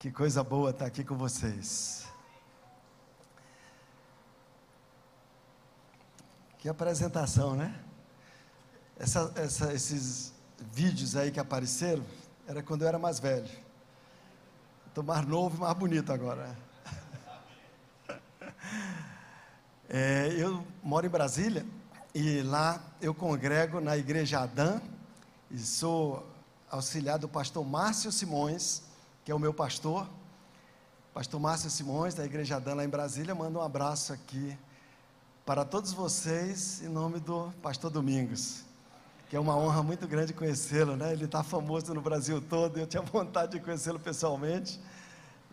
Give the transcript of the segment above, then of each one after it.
Que coisa boa estar aqui com vocês. Que apresentação, né? Esses vídeos aí que apareceram, era quando eu era mais velho. Estou mais novo e mais bonito agora. Eu moro em Brasília e lá eu congrego na igreja Adan e sou auxiliado do pastor Márcio Simões, que é o meu pastor. Pastor Márcio Simões, da igreja Adan lá em Brasília, manda um abraço aqui para todos vocês, em nome do pastor Domingos, que é uma honra muito grande conhecê-lo, né? Ele está famoso no Brasil todo, eu tinha vontade de conhecê-lo pessoalmente,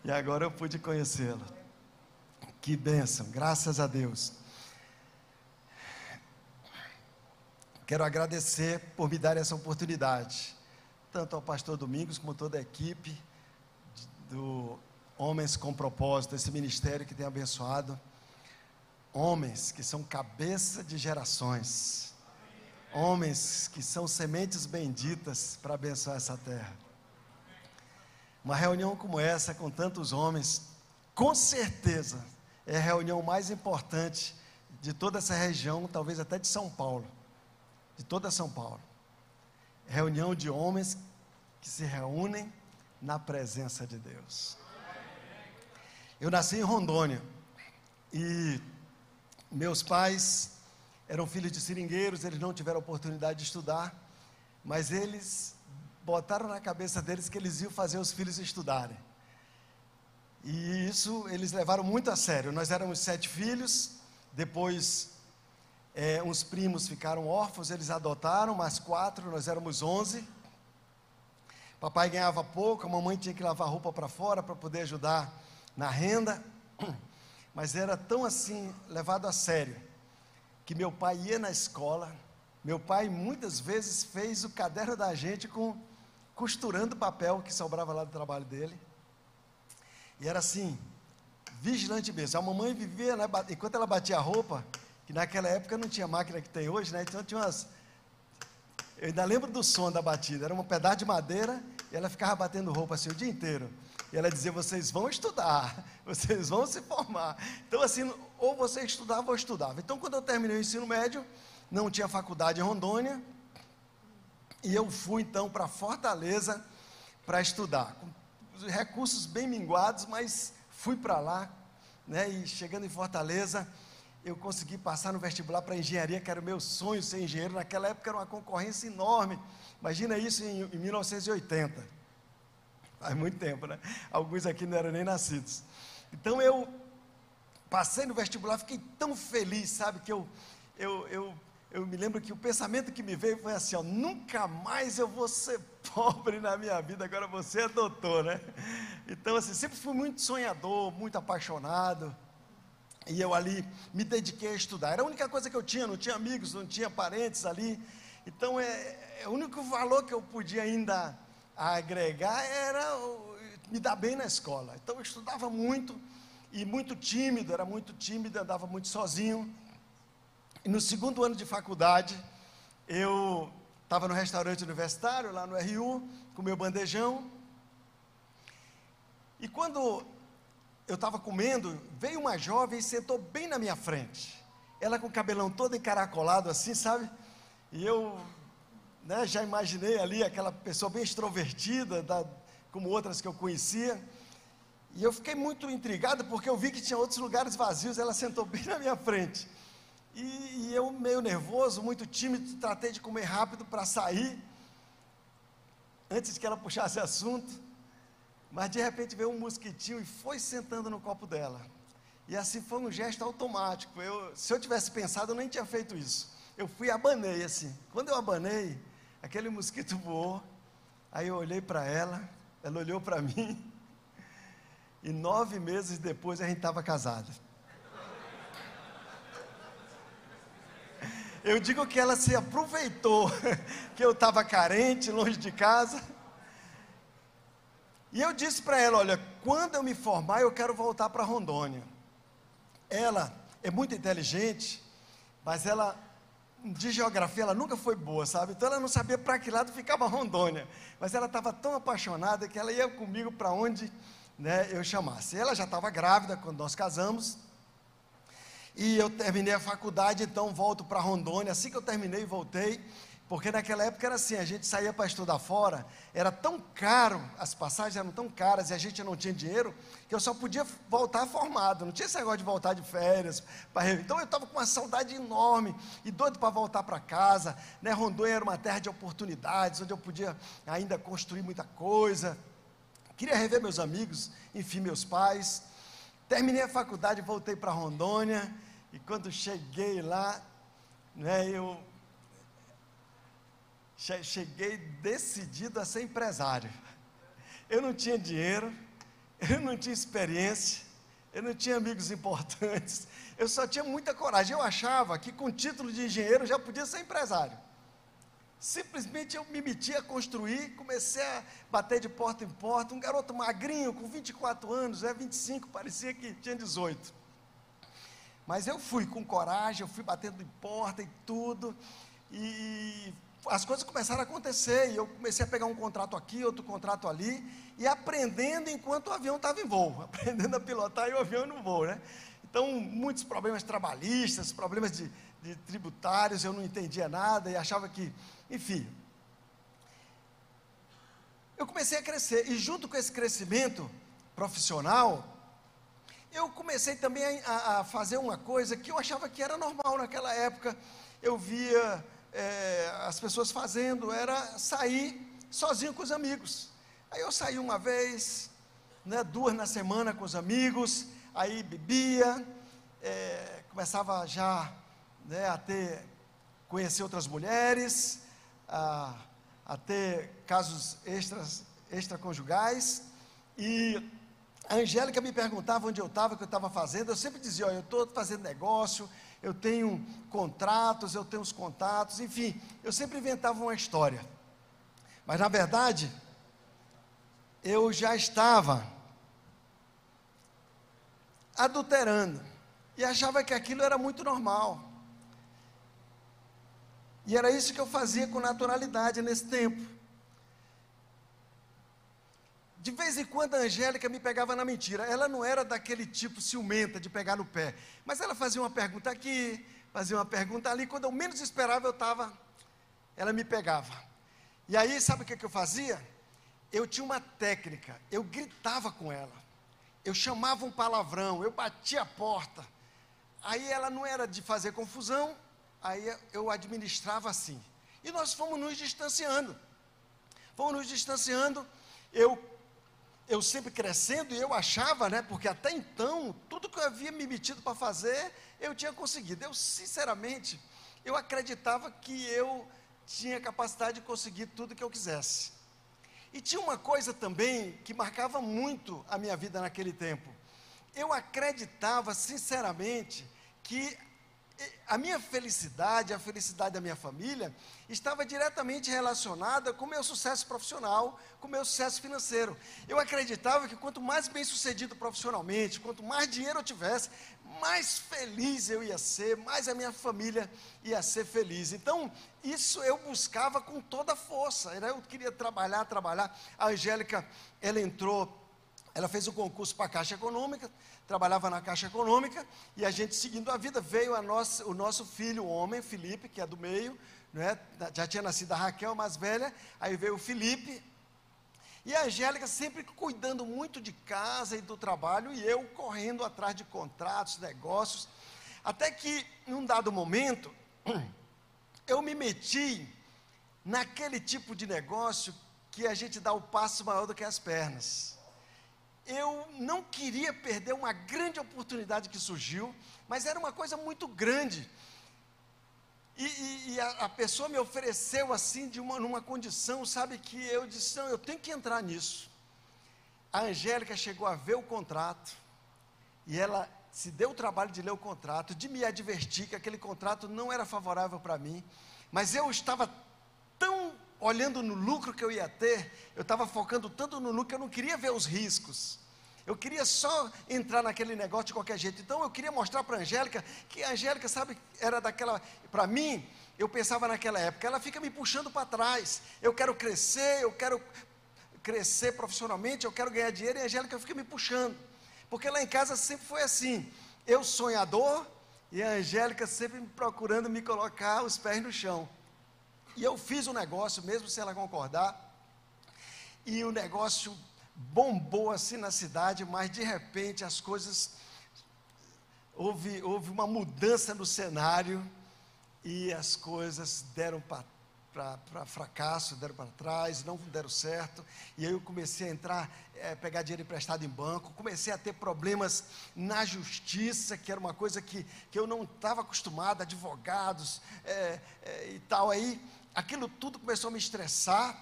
e agora eu pude conhecê-lo. Que bênção, graças a Deus. Quero agradecer por me dar essa oportunidade, tanto ao pastor Domingos, como toda a equipe do Homens com Propósito, esse ministério que tem abençoado homens que são cabeça de gerações, homens que são sementes benditas para abençoar essa terra. Uma reunião como essa, com tantos homens, com certeza é a reunião mais importante de toda essa região, talvez até de São Paulo, de toda São Paulo. Reunião de homens que se reúnem na presença de Deus. Eu nasci em Rondônia e meus pais eram filhos de seringueiros, eles não tiveram oportunidade de estudar, mas eles botaram na cabeça deles que eles iam fazer os filhos estudarem. E isso eles levaram muito a sério. Nós éramos 7 filhos, depois uns primos ficaram órfãos, eles adotaram, mais 4, nós éramos 11. Papai ganhava pouco, a mamãe tinha que lavar roupa para fora para poder ajudar na renda, mas era tão assim, levado a sério, que meu pai ia na escola. Meu pai muitas vezes fez o caderno da gente costurando papel que sobrava lá do trabalho dele, e era assim, vigilante mesmo. A mamãe vivia, né, enquanto ela batia a roupa, que naquela época não tinha máquina que tem hoje, né, então tinha umas... Eu ainda lembro do som da batida, era um pedaço de madeira, e ela ficava batendo roupa assim o dia inteiro, e ela dizia: vocês vão estudar, vocês vão se formar. Então assim, ou você estudava ou estudava. Então quando eu terminei o ensino médio, não tinha faculdade em Rondônia, e eu fui então para Fortaleza para estudar, com recursos bem minguados, mas fui para lá, né, e chegando em Fortaleza, eu consegui passar no vestibular para engenharia, que era o meu sonho, ser engenheiro. Naquela época era uma concorrência enorme, imagina isso em 1980, faz muito tempo, né? Alguns aqui não eram nem nascidos. Então eu passei no vestibular, fiquei tão feliz, sabe, que eu me lembro que o pensamento que me veio foi assim, ó: nunca mais eu vou ser pobre na minha vida, agora você é doutor, né? Então assim, sempre fui muito sonhador, muito apaixonado, e eu ali me dediquei a estudar. Era a única coisa que eu tinha, não tinha amigos, não tinha parentes ali, então o único valor que eu podia ainda agregar era me dar bem na escola. Então eu estudava muito, e muito tímido, era muito tímido, andava muito sozinho. E no segundo ano de faculdade, eu estava no restaurante universitário, lá no RU, com meu bandejão, e quando eu estava comendo, veio uma jovem e sentou bem na minha frente, ela com o cabelão todo encaracolado assim, sabe, e eu, né, já imaginei ali aquela pessoa bem extrovertida, como outras que eu conhecia, e eu fiquei muito intrigado, porque eu vi que tinha outros lugares vazios, ela sentou bem na minha frente, e eu meio nervoso, muito tímido, tratei de comer rápido para sair, antes que ela puxasse assunto. Mas de repente veio um mosquitinho e foi sentando no copo dela, e assim foi um gesto automático. Se eu tivesse pensado, eu nem tinha feito isso. Eu fui e abanei assim. Quando eu abanei, aquele mosquito voou. Aí eu olhei para ela, ela olhou para mim, e 9 meses depois a gente estava casado. Eu digo que ela se aproveitou, que eu estava carente, longe de casa. E eu disse para ela: olha, quando eu me formar, eu quero voltar para Rondônia. Ela é muito inteligente, mas ela, de geografia, ela nunca foi boa, sabe? Então ela não sabia para que lado ficava Rondônia, mas ela estava tão apaixonada que ela ia comigo para onde né, eu chamasse. Ela já estava grávida quando nós casamos, e eu terminei a faculdade, então volto para Rondônia. Assim que eu terminei, voltei, porque naquela época era assim, a gente saía para estudar fora, era tão caro, as passagens eram tão caras, e a gente não tinha dinheiro, que eu só podia voltar formado, não tinha esse negócio de voltar de férias, então eu estava com uma saudade enorme, e doido para voltar para casa, né? Rondônia era uma terra de oportunidades, onde eu podia ainda construir muita coisa, queria rever meus amigos, enfim, meus pais. Terminei a faculdade, voltei para Rondônia, e quando cheguei lá, né, eu cheguei decidido a ser empresário. Eu não tinha dinheiro, eu não tinha experiência, eu não tinha amigos importantes, eu só tinha muita coragem. Eu achava que com título de engenheiro eu já podia ser empresário. Simplesmente eu me meti a construir, comecei a bater de porta em porta, um garoto magrinho, com 24 anos, 25, parecia que tinha 18, mas eu fui com coragem, eu fui batendo em porta e tudo, e as coisas começaram a acontecer, e eu comecei a pegar um contrato aqui, outro contrato ali, e aprendendo enquanto o avião estava em voo, aprendendo a pilotar e o avião no voo, né? Então, muitos problemas trabalhistas, problemas de tributários, eu não entendia nada, e achava que, enfim, eu comecei a crescer, e junto com esse crescimento profissional, eu comecei também a fazer uma coisa que eu achava que era normal naquela época. Eu via as pessoas fazendo, era sair sozinho com os amigos. Aí eu saí uma vez, né, 2 na semana com os amigos, aí bebia, começava já, né, conhecer outras mulheres, a ter casos extraconjugais, e a Angélica me perguntava onde eu estava, o que eu estava fazendo. Eu sempre dizia: olha, eu estou fazendo negócio, eu tenho contratos, eu tenho os contatos, enfim, eu sempre inventava uma história, mas na verdade, eu já estava adulterando, e achava que aquilo era muito normal, e era isso que eu fazia com naturalidade nesse tempo. De vez em quando a Angélica me pegava na mentira. Ela não era daquele tipo ciumenta de pegar no pé, mas ela fazia uma pergunta aqui, fazia uma pergunta ali, quando eu menos esperava, ela me pegava. E aí, sabe o que eu fazia? Eu tinha uma técnica, eu gritava com ela, eu chamava um palavrão, eu batia a porta. Aí ela não era de fazer confusão, aí eu administrava assim, e nós fomos nos distanciando, eu sempre crescendo, e eu achava, né, porque até então, tudo que eu havia me metido para fazer, eu tinha conseguido. Eu sinceramente, eu acreditava que eu tinha capacidade de conseguir tudo que eu quisesse. E tinha uma coisa também que marcava muito a minha vida naquele tempo. Eu acreditava sinceramente que a minha felicidade, a felicidade da minha família, estava diretamente relacionada com o meu sucesso profissional, com o meu sucesso financeiro. Eu acreditava que quanto mais bem sucedido profissionalmente, quanto mais dinheiro eu tivesse, mais feliz eu ia ser, mais a minha família ia ser feliz. Então, isso eu buscava com toda a força, eu queria trabalhar. A Angélica, ela fez um concurso para a Caixa Econômica, trabalhava na Caixa Econômica, e a gente seguindo a vida, veio o nosso filho, o homem, Felipe, que é do meio, né? Já tinha nascido a Raquel, mais velha, aí veio o Felipe. E a Angélica sempre cuidando muito de casa e do trabalho, e eu correndo atrás de contratos, negócios, até que, em um dado momento, eu me meti naquele tipo de negócio que a gente dá o passo maior do que as pernas. Eu não queria perder uma grande oportunidade que surgiu, mas era uma coisa muito grande, e a pessoa me ofereceu assim, numa condição, sabe, que eu disse: não, eu tenho que entrar nisso. A Angélica chegou a ver o contrato, e ela se deu o trabalho de ler o contrato, de me advertir que aquele contrato não era favorável para mim, mas eu estava tão olhando no lucro que eu ia ter, eu estava focando tanto no lucro, que eu não queria ver os riscos. Eu queria só entrar naquele negócio de qualquer jeito. Então eu queria mostrar para a Angélica, que a Angélica, sabe, era daquela, para mim, eu pensava naquela época, ela fica me puxando para trás, eu quero crescer, eu quero crescer profissionalmente, eu quero ganhar dinheiro, e a Angélica fica me puxando, porque lá em casa sempre foi assim, eu sonhador, e a Angélica sempre procurando me colocar os pés no chão. E eu fiz um negócio, mesmo sem ela concordar, e o negócio bombou assim na cidade, mas de repente as coisas, houve uma mudança no cenário, e as coisas deram para fracasso, deram para trás, não deram certo, e aí eu comecei a entrar, pegar dinheiro emprestado em banco, comecei a ter problemas na justiça, que era uma coisa que eu não estava acostumado, advogados e tal, aí aquilo tudo começou a me estressar.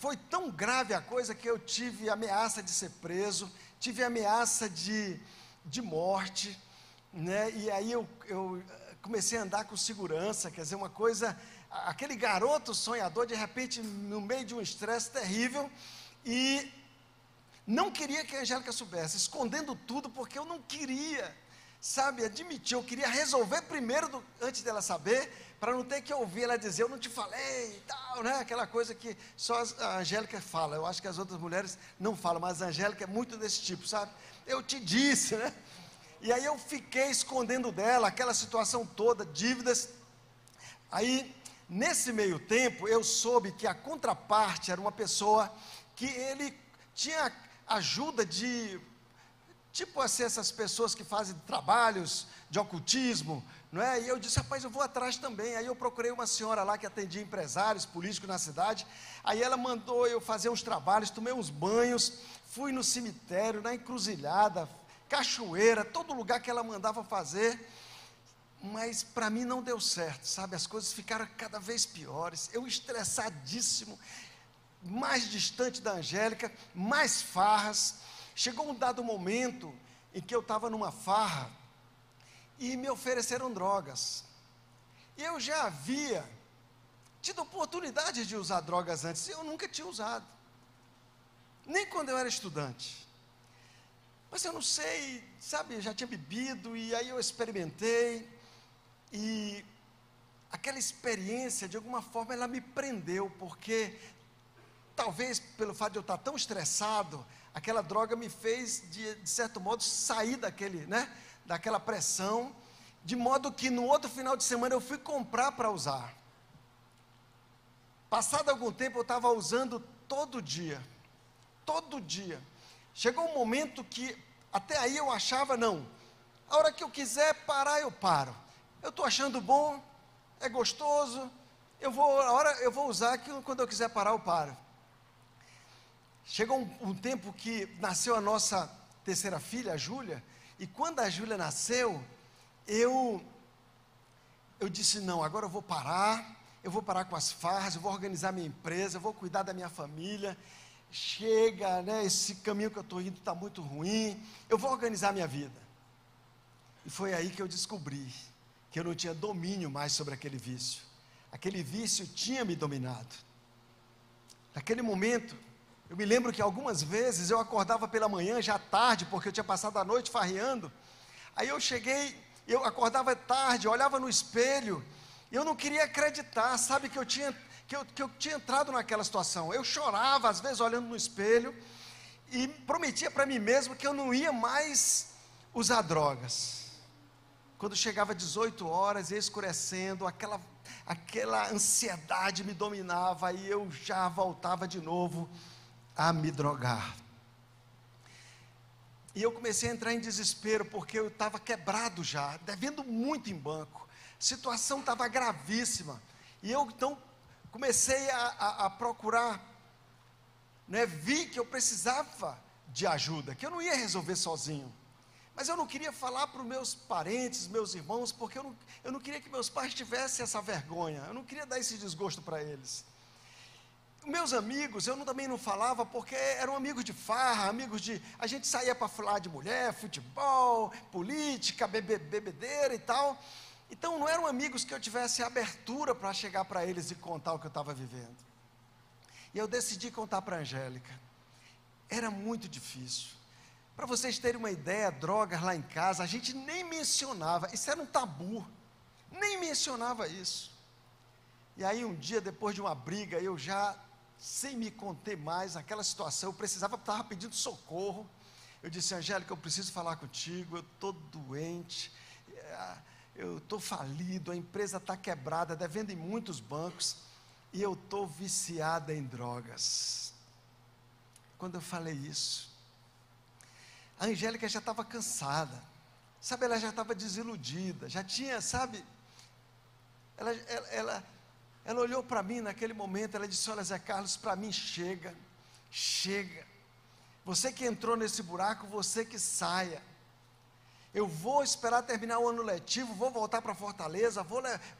Foi tão grave a coisa que eu tive ameaça de ser preso, tive ameaça de morte, né? E aí eu comecei a andar com segurança, quer dizer, uma coisa, aquele garoto sonhador, de repente, no meio de um estresse terrível, e não queria que a Angélica soubesse, escondendo tudo, porque eu não queria, sabe, admitir, eu queria resolver primeiro, antes dela saber, para não ter que ouvir ela dizer, eu não te falei, e tal, né, aquela coisa que só a Angélica fala, eu acho que as outras mulheres não falam, mas a Angélica é muito desse tipo, sabe, eu te disse, né, e aí eu fiquei escondendo dela, aquela situação toda, dívidas, aí, nesse meio tempo, eu soube que a contraparte era uma pessoa, que ele tinha ajuda de, tipo assim, essas pessoas que fazem trabalhos de ocultismo, não é? E eu disse, rapaz, eu vou atrás também. Aí eu procurei uma senhora lá que atendia empresários, políticos na cidade. Aí ela mandou eu fazer uns trabalhos, tomei uns banhos, fui no cemitério, na encruzilhada, cachoeira, todo lugar que ela mandava fazer. Mas para mim não deu certo, sabe? As coisas ficaram cada vez piores. Eu estressadíssimo, mais distante da Angélica, mais farras. Chegou um dado momento em que eu estava numa farra e me ofereceram drogas. E eu já havia tido oportunidade de usar drogas antes, e eu nunca tinha usado, nem quando eu era estudante. Mas eu não sei, sabe, eu já tinha bebido, e aí eu experimentei, e aquela experiência, de alguma forma, ela me prendeu, porque talvez pelo fato de eu estar tão estressado, aquela droga me fez, de certo modo, sair daquele, né, daquela pressão, de modo que no outro final de semana eu fui comprar para usar. Passado algum tempo eu estava usando todo dia, todo dia. Chegou um momento que até aí eu achava, não, a hora que eu quiser parar eu paro, eu estou achando bom, é gostoso, eu vou usar, que quando eu quiser parar eu paro. Chegou um tempo que nasceu a nossa terceira filha, a Júlia, e quando a Júlia nasceu, eu disse, não, agora eu vou parar com as farras, eu vou organizar minha empresa, eu vou cuidar da minha família, chega, né, esse caminho que eu estou indo está muito ruim, eu vou organizar minha vida. E foi aí que eu descobri que eu não tinha domínio mais sobre aquele vício tinha me dominado. Naquele momento, eu me lembro que algumas vezes eu acordava pela manhã, já tarde, porque eu tinha passado a noite farreando, aí eu cheguei, eu acordava tarde, olhava no espelho, eu não queria acreditar, sabe, que eu tinha entrado naquela situação, eu chorava, às vezes olhando no espelho, e prometia para mim mesmo que eu não ia mais usar drogas. Quando chegava 18 horas, ia escurecendo, aquela ansiedade me dominava, e eu já voltava de novo a me drogar, e eu comecei a entrar em desespero, porque eu estava quebrado já, devendo muito em banco, a situação estava gravíssima, e eu então comecei a procurar, né, vi que eu precisava de ajuda, que eu não ia resolver sozinho, mas eu não queria falar para os meus parentes, meus irmãos, porque eu não queria que meus pais tivessem essa vergonha, eu não queria dar esse desgosto para eles. Meus amigos, também não falava, porque eram amigos de farra, amigos de... A gente saía para falar de mulher, futebol, política, bebedeira e tal. Então, não eram amigos que eu tivesse abertura para chegar para eles e contar o que eu estava vivendo. E eu decidi contar para a Angélica. Era muito difícil. Para vocês terem uma ideia, drogas lá em casa, a gente nem mencionava. Isso era um tabu. Nem mencionava isso. E aí, um dia, depois de uma briga, eu já sem me conter mais naquela situação, eu precisava, estava pedindo socorro. Eu disse: Angélica, eu preciso falar contigo, eu estou doente, eu estou falido, a empresa está quebrada, devendo em muitos bancos, e eu estou viciada em drogas. Quando eu falei isso, a Angélica já estava cansada, sabe, ela já estava desiludida, já tinha, sabe, ela olhou para mim naquele momento, ela disse: olha, Zé Carlos, para mim chega, chega, você que entrou nesse buraco, você que saia, eu vou esperar terminar o ano letivo, vou voltar para Fortaleza,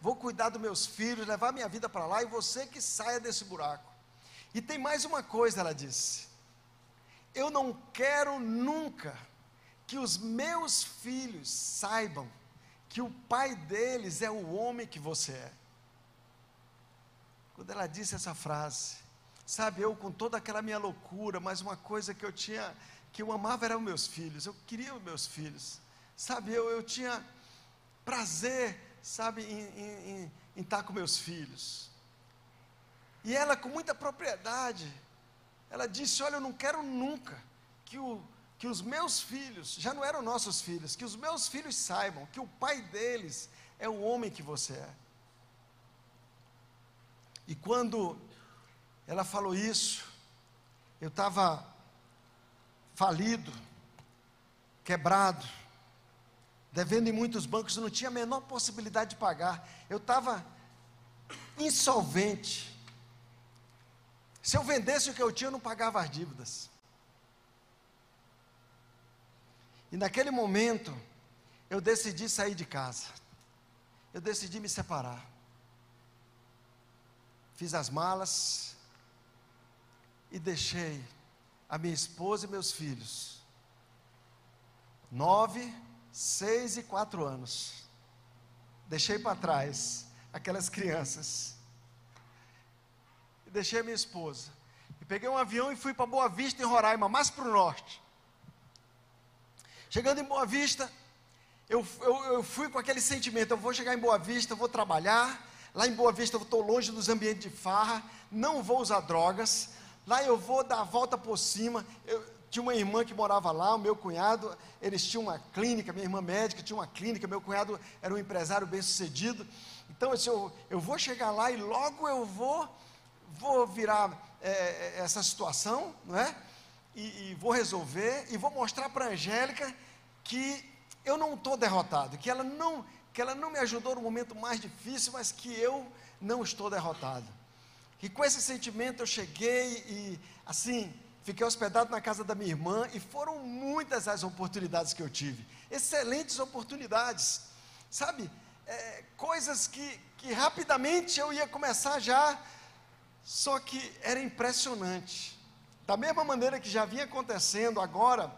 vou cuidar dos meus filhos, levar minha vida para lá, e você que saia desse buraco. E tem mais uma coisa, ela disse: eu não quero nunca que os meus filhos saibam que o pai deles é o homem que você é. Quando ela disse essa frase, sabe, eu com toda aquela minha loucura, mas uma coisa que eu tinha, que eu amava, eram meus filhos, eu queria os meus filhos, sabe, eu tinha prazer, sabe, em estar com meus filhos. E ela, com muita propriedade, ela disse: olha, eu não quero nunca que os meus filhos, já não eram nossos filhos, que os meus filhos saibam que o pai deles é o homem que você é. E quando ela falou isso, eu estava falido, quebrado, devendo em muitos bancos, não tinha a menor possibilidade de pagar, eu estava insolvente. Se eu vendesse o que eu tinha, eu não pagava as dívidas. E naquele momento, eu decidi sair de casa, eu decidi me separar, fiz as malas e deixei a minha esposa e meus filhos, 9, 6 e 4 anos, deixei para trás aquelas crianças, e deixei a minha esposa, e peguei um avião e fui para Boa Vista, em Roraima, mais para o norte. Chegando em Boa Vista, eu fui com aquele sentimento: eu vou chegar em Boa Vista, eu vou trabalhar, lá em Boa Vista eu estou longe dos ambientes de farra, não vou usar drogas, lá eu vou dar a volta por cima. Eu tinha uma irmã que morava lá, o meu cunhado, eles tinham uma clínica, minha irmã médica tinha uma clínica, meu cunhado era um empresário bem sucedido. Então eu disse: eu vou chegar lá e logo eu vou virar essa situação, não é? E vou resolver, e vou mostrar para a Angélica que eu não estou derrotado, que ela não me ajudou no momento mais difícil, mas que eu não estou derrotado. E com esse sentimento eu cheguei e, assim, fiquei hospedado na casa da minha irmã, e foram muitas as oportunidades que eu tive, excelentes oportunidades, sabe, coisas que rapidamente eu ia começar já, só que era impressionante. Da mesma maneira que já vinha acontecendo agora,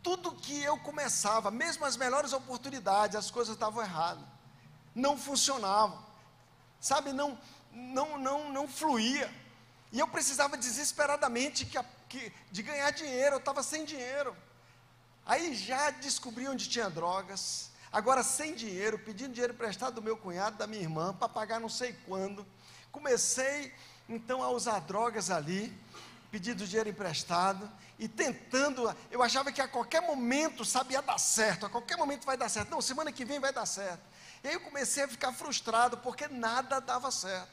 tudo que eu começava, mesmo as melhores oportunidades, as coisas estavam erradas, não funcionavam, sabe, não fluía, e eu precisava desesperadamente de ganhar dinheiro, eu estava sem dinheiro. Aí já descobri onde tinha drogas, agora sem dinheiro, pedindo dinheiro emprestado do meu cunhado, da minha irmã, para pagar não sei quando. Comecei então a usar drogas ali, pedindo dinheiro emprestado, e tentando, eu achava que a qualquer momento, sabe, ia dar certo, a qualquer momento vai dar certo, não, semana que vem vai dar certo. E aí eu comecei a ficar frustrado, porque nada dava certo,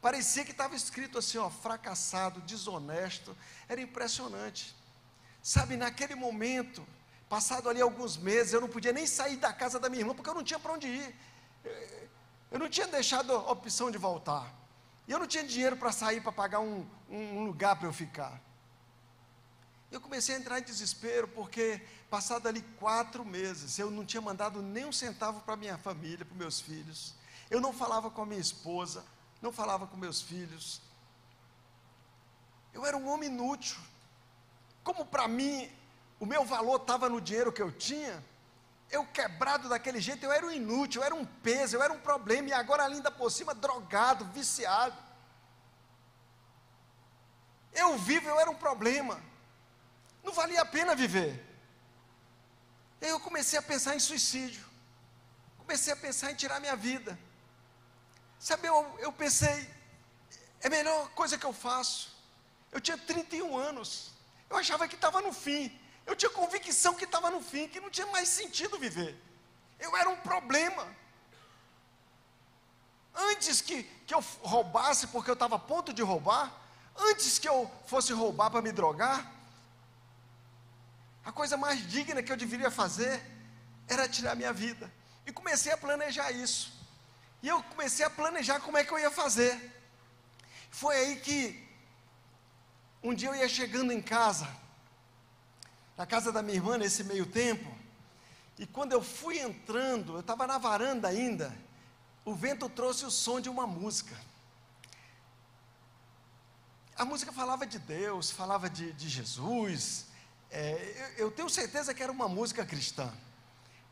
parecia que estava escrito assim, ó, fracassado, desonesto, era impressionante, sabe. Naquele momento, passado ali alguns meses, eu não podia nem sair da casa da minha irmã, porque eu não tinha para onde ir, eu não tinha deixado a opção de voltar, e eu não tinha dinheiro para sair, para pagar um lugar para eu ficar. Eu comecei a entrar em desespero, porque passado ali 4 meses, eu não tinha mandado nem um centavo para minha família, para meus filhos, eu não falava com a minha esposa, não falava com meus filhos, eu era um homem inútil. Como para mim, o meu valor estava no dinheiro que eu tinha, eu quebrado daquele jeito, eu era um inútil, eu era um peso, eu era um problema, e agora ainda por cima, drogado, viciado, eu vivo, eu era um problema, não valia a pena viver. Eu comecei a pensar em suicídio, comecei a pensar em tirar minha vida, sabe, eu pensei, É a melhor coisa que eu faço. Eu tinha 31 anos. Eu achava que estava no fim. Eu tinha convicção que estava no fim, que não tinha mais sentido viver. Eu era um problema. Antes que eu roubasse, porque eu estava a ponto de roubar, antes que eu fosse roubar para me drogar, a coisa mais digna que eu deveria fazer era tirar minha vida. E comecei a planejar isso. E eu comecei a planejar como é que eu ia fazer. Foi aí que um dia eu ia chegando em casa, na casa da minha irmã, nesse meio tempo, e quando eu fui entrando, eu estava na varanda ainda, o vento trouxe o som de uma música. A música falava de Deus, falava de Jesus. Eu tenho certeza que era uma música cristã,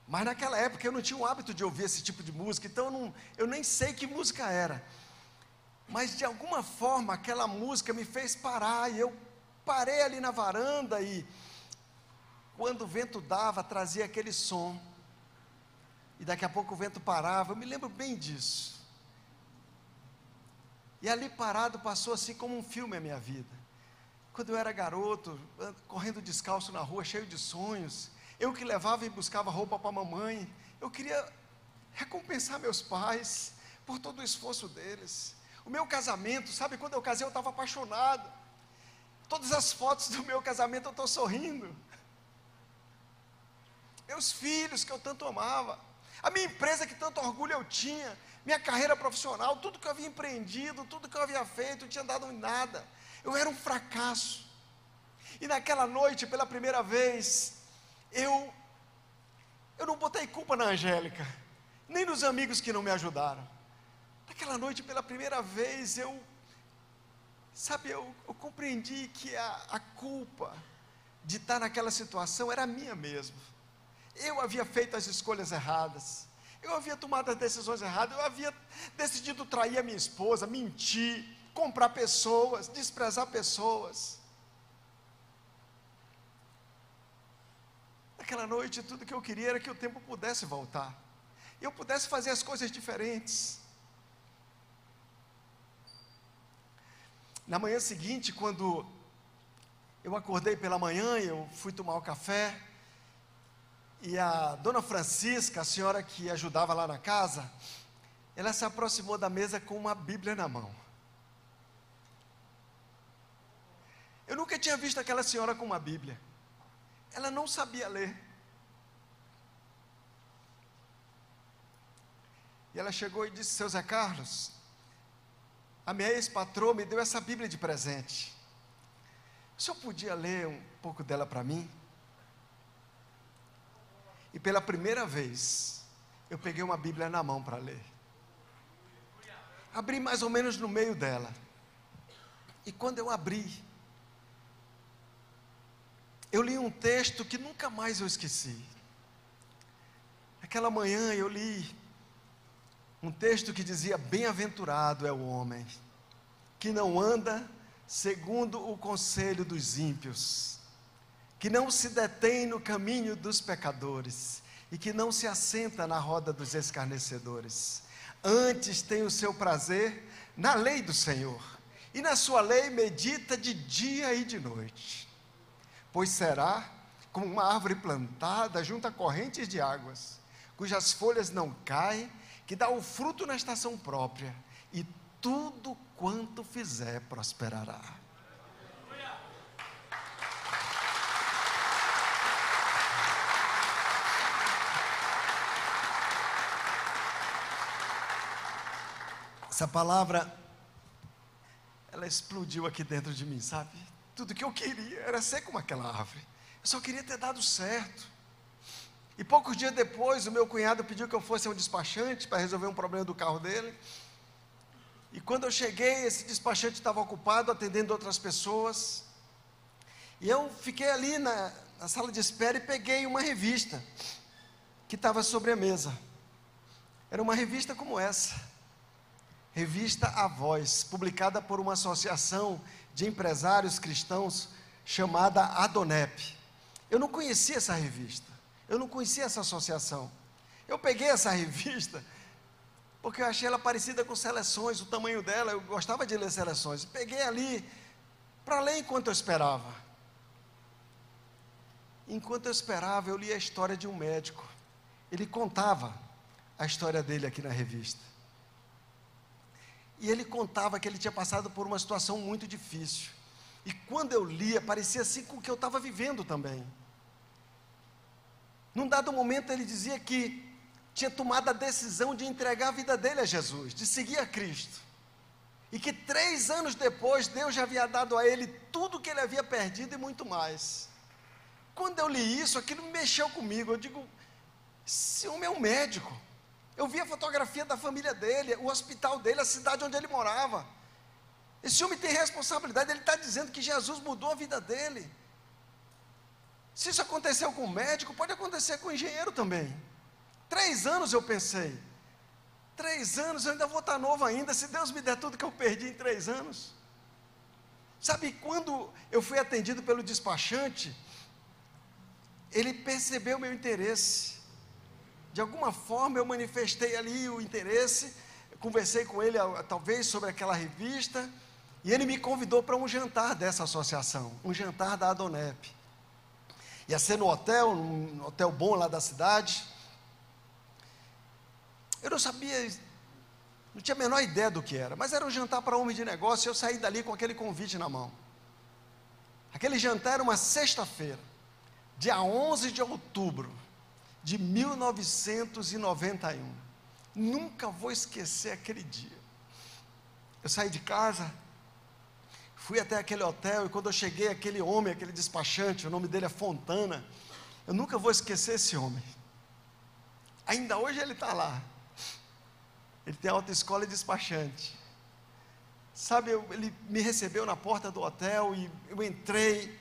mas naquela época eu não tinha o hábito de ouvir esse tipo de música, então eu nem sei que música era, mas de alguma forma aquela música me fez parar, e eu parei ali na varanda, e quando o vento dava, trazia aquele som, e daqui a pouco o vento parava. Eu me lembro bem disso, e ali parado passou assim como um filme a minha vida. Quando eu era garoto, correndo descalço na rua, cheio de sonhos, eu que levava e buscava roupa para a mamãe, eu queria recompensar meus pais por todo o esforço deles. O meu casamento, sabe, quando eu casei eu estava apaixonado, todas as fotos do meu casamento eu estou sorrindo, meus filhos que eu tanto amava, a minha empresa que tanto orgulho eu tinha, minha carreira profissional, tudo que eu havia empreendido, tudo que eu havia feito, não tinha dado em nada, eu era um fracasso. E naquela noite, pela primeira vez, eu não botei culpa na Angélica, nem nos amigos que não me ajudaram. Naquela noite, pela primeira vez, eu compreendi que a culpa de estar naquela situação era minha mesmo. Eu havia feito as escolhas erradas, eu havia tomado as decisões erradas, eu havia decidido trair a minha esposa, mentir, comprar pessoas, desprezar pessoas. Naquela noite, tudo que eu queria era que o tempo pudesse voltar, e eu pudesse fazer as coisas diferentes. Na manhã seguinte, quando eu acordei pela manhã, eu fui tomar o café, e a dona Francisca, a senhora que ajudava lá na casa, ela se aproximou da mesa com uma Bíblia na mão. Eu nunca tinha visto aquela senhora com uma Bíblia. Ela não sabia ler. E ela chegou e disse: seu Zé Carlos, a minha ex-patroa me deu essa Bíblia de presente, o senhor podia ler um pouco dela para mim? E pela primeira vez, eu peguei uma Bíblia na mão para ler. Abri mais ou menos no meio dela. E quando eu abri, eu li um texto que nunca mais eu esqueci. Naquela manhã eu li um texto que dizia: bem-aventurado é o homem que não anda segundo o conselho dos ímpios, que não se detém no caminho dos pecadores, e que não se assenta na roda dos escarnecedores. Antes tem o seu prazer na lei do Senhor, e na sua lei medita de dia e de noite. Pois será como uma árvore plantada junto a correntes de águas, cujas folhas não caem, que dá o fruto na estação própria, e tudo quanto fizer prosperará. Essa palavra, ela explodiu aqui dentro de mim, sabe? Tudo que eu queria era ser como aquela árvore, eu só queria ter dado certo. E poucos dias depois, o meu cunhado pediu que eu fosse a um despachante para resolver um problema do carro dele, e quando eu cheguei, esse despachante estava ocupado atendendo outras pessoas, e eu fiquei ali na sala de espera e peguei uma revista que estava sobre a mesa. Era uma revista como essa, revista A Voz, publicada por uma associação de empresários cristãos chamada ADHONEP. Eu não conhecia essa revista, eu não conhecia essa associação. Eu peguei essa revista porque eu achei ela parecida com Seleções, o tamanho dela, eu gostava de ler Seleções, peguei ali, para ler enquanto eu esperava. Enquanto eu esperava, eu li a história de um médico, ele contava a história dele aqui na revista, e ele contava que ele tinha passado por uma situação muito difícil, e quando eu lia, parecia assim com o que eu estava vivendo também. Num dado momento ele dizia que tinha tomado a decisão de entregar a vida dele a Jesus, de seguir a Cristo, e que 3 anos depois, Deus já havia dado a ele tudo que ele havia perdido e muito mais. Quando eu li isso, aquilo mexeu comigo. Eu digo, esse homem é um médico. Eu vi a fotografia da família dele, o hospital dele, a cidade onde ele morava. Esse homem tem responsabilidade, ele está dizendo que Jesus mudou a vida dele. Se isso aconteceu com o médico, pode acontecer com o engenheiro também. 3 anos eu pensei, 3 anos eu ainda vou estar novo ainda, se Deus me der tudo que eu perdi em 3 anos. Sabe, quando eu fui atendido pelo despachante, ele percebeu meu interesse. De alguma forma eu manifestei ali o interesse, conversei com ele talvez sobre aquela revista, e ele me convidou para um jantar dessa associação, um jantar da ADHONEP. Ia ser no hotel, num hotel bom lá da cidade. Eu não sabia, não tinha a menor ideia do que era, mas era um jantar para homens de negócio, e eu saí dali com aquele convite na mão. Aquele jantar era uma sexta-feira, dia 11 de outubro de 1991, nunca vou esquecer aquele dia. Eu saí de casa, fui até aquele hotel, e quando eu cheguei, aquele homem, aquele despachante, o nome dele é Fontana, eu nunca vou esquecer esse homem, ainda hoje ele está lá, ele tem autoescola e despachante, sabe, ele me recebeu na porta do hotel, e eu entrei,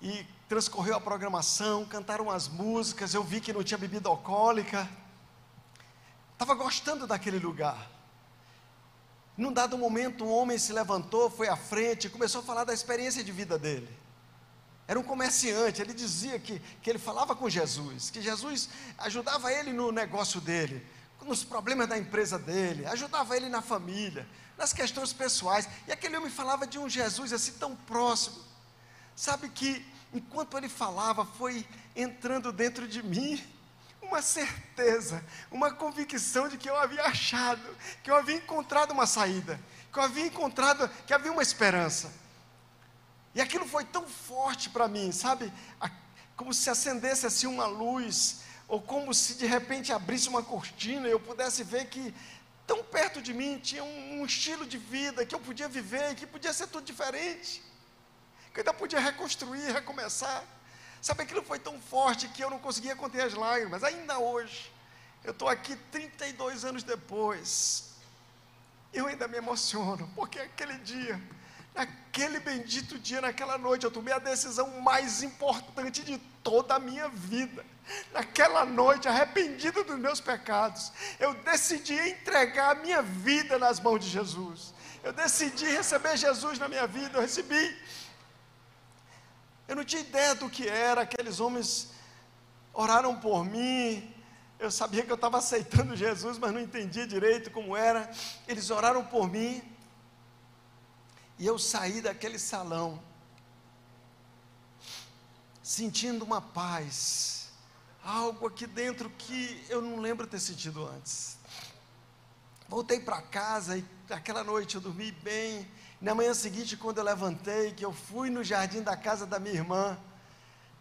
e transcorreu a programação, cantaram as músicas, eu vi que não tinha bebida alcoólica, estava gostando daquele lugar. Num dado momento, um homem se levantou, foi à frente, e começou a falar da experiência de vida dele. Era um comerciante, ele dizia que ele falava com Jesus, que Jesus ajudava ele no negócio dele, nos problemas da empresa dele, ajudava ele na família, nas questões pessoais, e aquele homem falava de um Jesus assim tão próximo. Sabe que, enquanto ele falava, foi entrando dentro de mim uma certeza, uma convicção de que eu havia achado, que eu havia encontrado uma saída, que eu havia encontrado, que havia uma esperança. E aquilo foi tão forte para mim, sabe, como se acendesse assim uma luz, ou como se de repente abrisse uma cortina, e eu pudesse ver que tão perto de mim tinha um estilo de vida, que eu podia viver, que podia ser tudo diferente, que eu ainda podia reconstruir, recomeçar. Sabe, aquilo foi tão forte que eu não conseguia conter as lágrimas, ainda hoje, eu estou aqui 32 anos depois, eu ainda me emociono, porque aquele dia, naquele bendito dia, naquela noite, eu tomei a decisão mais importante de toda a minha vida. Naquela noite, arrependido dos meus pecados, eu decidi entregar a minha vida nas mãos de Jesus, eu decidi receber Jesus na minha vida, eu recebi. Eu não tinha ideia do que era, aqueles homens oraram por mim, eu sabia que eu estava aceitando Jesus, mas não entendia direito como era, eles oraram por mim, e eu saí daquele salão, sentindo uma paz, algo aqui dentro que eu não lembro ter sentido antes. Voltei para casa, e naquela noite eu dormi bem. Na manhã seguinte, quando eu levantei, que eu fui no jardim da casa da minha irmã,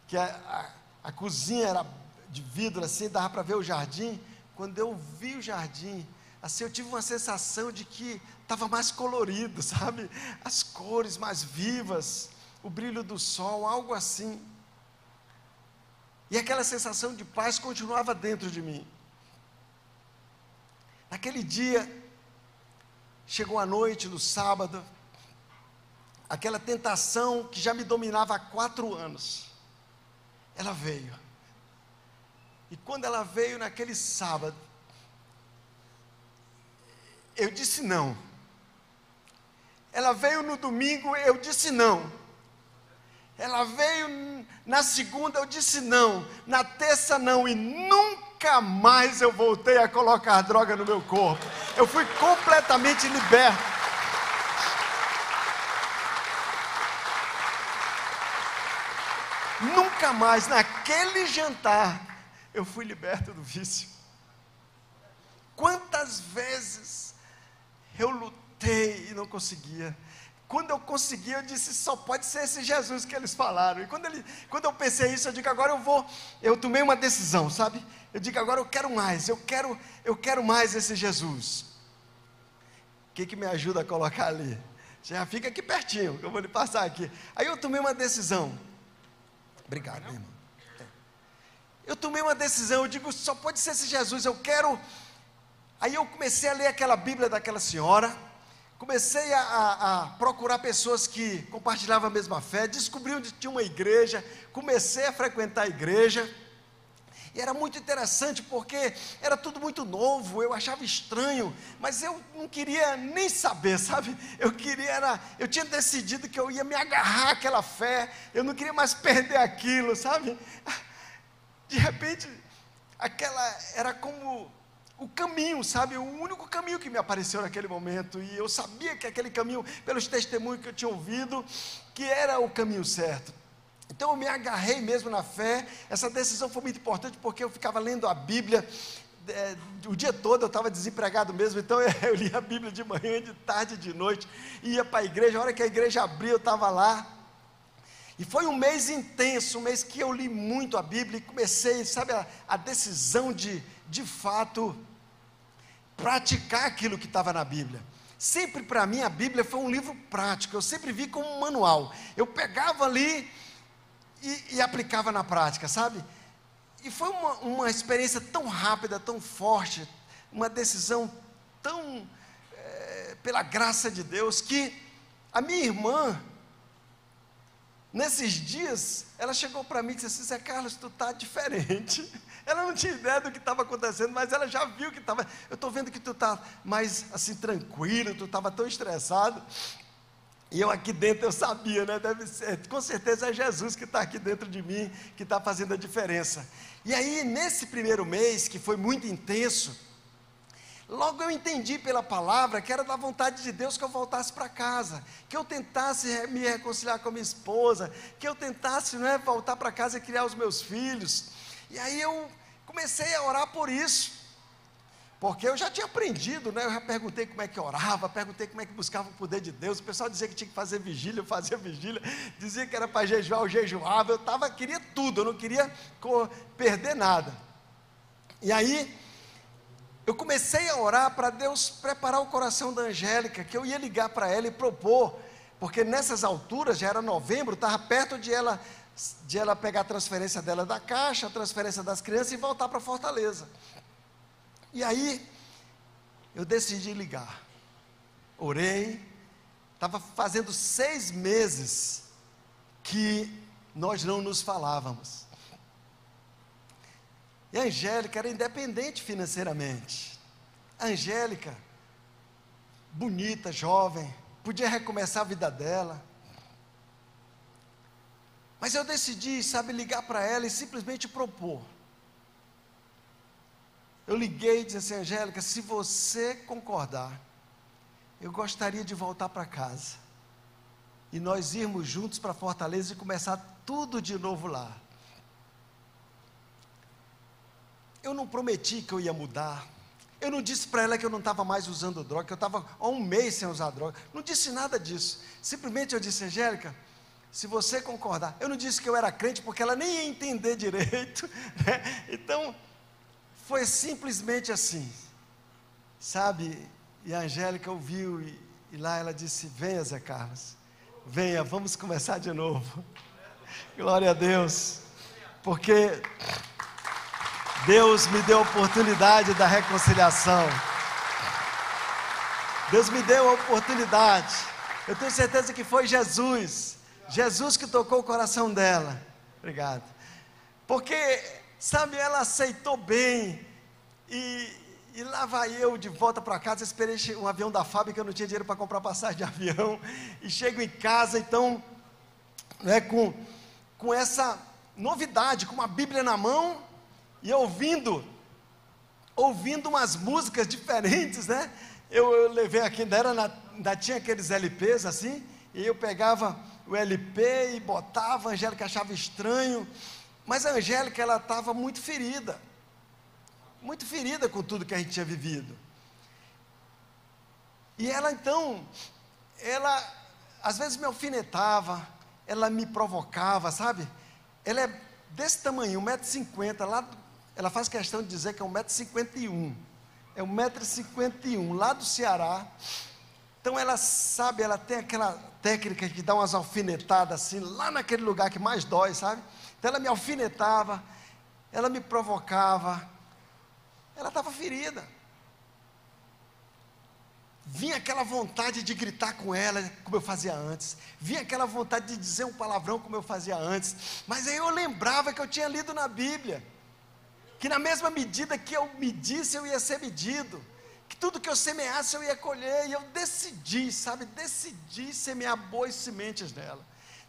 que a cozinha era de vidro assim, dava para ver o jardim. Quando eu vi o jardim, assim, eu tive uma sensação de que estava mais colorido, sabe, as cores mais vivas, o brilho do sol, algo assim, e aquela sensação de paz continuava dentro de mim. Naquele dia, chegou a noite do sábado, aquela tentação que já me dominava há 4 anos, ela veio, e quando ela veio naquele sábado, eu disse não. Ela veio no domingo, eu disse não. Ela veio na segunda, eu disse não. Na terça, não. E nunca nunca mais eu voltei a colocar droga no meu corpo. Eu fui completamente liberto. Nunca mais, naquele jantar, eu fui liberto do vício. Quantas vezes eu lutei e não conseguia. Quando eu consegui, eu disse, só pode ser esse Jesus que eles falaram. E quando eu pensei isso, eu digo, agora eu vou, eu tomei uma decisão, sabe? Eu digo, agora eu quero mais, eu quero mais esse Jesus. O que me ajuda a colocar ali? Já fica aqui pertinho, que eu vou lhe passar aqui. Aí eu tomei uma decisão. Obrigado, meu irmão. Eu tomei uma decisão, eu digo, só pode ser esse Jesus, eu quero. Aí eu comecei a ler aquela Bíblia daquela senhora. Comecei a procurar pessoas que compartilhavam a mesma fé, descobri onde tinha uma igreja, comecei a frequentar a igreja, e era muito interessante, porque era tudo muito novo, eu achava estranho, mas eu não queria nem saber, sabe? Eu tinha decidido que eu ia me agarrar àquela fé, eu não queria mais perder aquilo, sabe? De repente, aquela era como o caminho, sabe, o único caminho que me apareceu naquele momento, e eu sabia que aquele caminho, pelos testemunhos que eu tinha ouvido, que era o caminho certo. Então eu me agarrei mesmo na fé. Essa decisão foi muito importante, porque eu ficava lendo a Bíblia, o dia todo. Eu estava desempregado mesmo, então eu lia a Bíblia de manhã, de tarde, de noite, ia para a igreja, a hora que a igreja abria eu estava lá. E foi um mês intenso, um mês que eu li muito a Bíblia, e comecei, sabe, a decisão de fato, praticar aquilo que estava na Bíblia. Sempre para mim a Bíblia foi um livro prático, eu sempre vi como um manual, eu pegava ali e aplicava na prática, sabe? E foi uma experiência tão rápida, tão forte, uma decisão tão, pela graça de Deus, que a minha irmã, nesses dias, ela chegou para mim e disse assim, Zé Carlos, tu está diferente. Ela não tinha ideia do que estava acontecendo, mas ela já viu que estava, eu estou vendo que tu está mais assim, tranquilo, tu estava tão estressado, e eu aqui dentro, eu sabia, né? Deve ser, com certeza é Jesus que está aqui dentro de mim, que está fazendo a diferença. E aí, nesse primeiro mês, que foi muito intenso, logo eu entendi pela palavra que era da vontade de Deus que eu voltasse para casa, que eu tentasse me reconciliar com a minha esposa, que eu tentasse, né, voltar para casa e criar os meus filhos. E aí eu comecei a orar por isso, porque eu já tinha aprendido, né? Eu já perguntei como é que orava, perguntei como é que buscava o poder de Deus. O pessoal dizia que tinha que fazer vigília, eu fazia vigília, dizia que era para jejuar, eu jejuava, queria tudo, eu não queria perder nada. E aí eu comecei a orar para Deus preparar o coração da Angélica, que eu ia ligar para ela e propor, porque nessas alturas, já era novembro, estava perto de ela pegar a transferência dela da Caixa, a transferência das crianças e voltar para Fortaleza. E aí, eu decidi ligar, orei, estava fazendo 6 meses que nós não nos falávamos. E a Angélica era independente financeiramente, a Angélica, bonita, jovem, podia recomeçar a vida dela, mas eu decidi, sabe, ligar para ela e simplesmente propor. Eu liguei e disse assim, Angélica, se você concordar, eu gostaria de voltar para casa, e nós irmos juntos para Fortaleza e começar tudo de novo lá. Eu não prometi que eu ia mudar, eu não disse para ela que eu não estava mais usando droga, que eu estava há um mês sem usar droga, não disse nada disso, simplesmente eu disse, Angélica, se você concordar, eu não disse que eu era crente, porque ela nem ia entender direito, né? Então, foi simplesmente assim, sabe, e a Angélica ouviu, e lá ela disse, venha Zé Carlos, venha, vamos começar de novo. Glória a Deus, porque Deus me deu a oportunidade da reconciliação, Deus me deu a oportunidade. Eu tenho certeza que foi Jesus que tocou o coração dela. Obrigado. Porque, sabe, ela aceitou bem, e lá vai eu de volta para casa. Esperei um avião da fábrica, eu não tinha dinheiro para comprar passagem de avião, e chego em casa, então, né, com essa novidade, com uma Bíblia na mão, e ouvindo ouvindo umas músicas diferentes, né? Eu levei aqui, ainda tinha aqueles LPs assim, e eu pegava o LP e botava, a Angélica achava estranho, mas a Angélica, ela estava muito ferida com tudo que a gente tinha vivido, e ela então, ela às vezes me alfinetava, ela me provocava, sabe? Ela é desse tamanho, 1,50 m, lá, ela faz questão de dizer que é 1,51 m, é 1,51 m, lá do Ceará. Então ela sabe, ela tem aquela técnica que dá umas alfinetadas assim, lá naquele lugar que mais dói, sabe? Então ela me alfinetava, ela me provocava, ela estava ferida. Vinha aquela vontade de gritar com ela, como eu fazia antes. Vinha aquela vontade de dizer um palavrão, como eu fazia antes. Mas aí eu lembrava que eu tinha lido na Bíblia, que na mesma medida que eu medisse, eu ia ser medido, que tudo que eu semeasse, eu ia colher. E eu decidi, sabe, decidi semear boas sementes nela,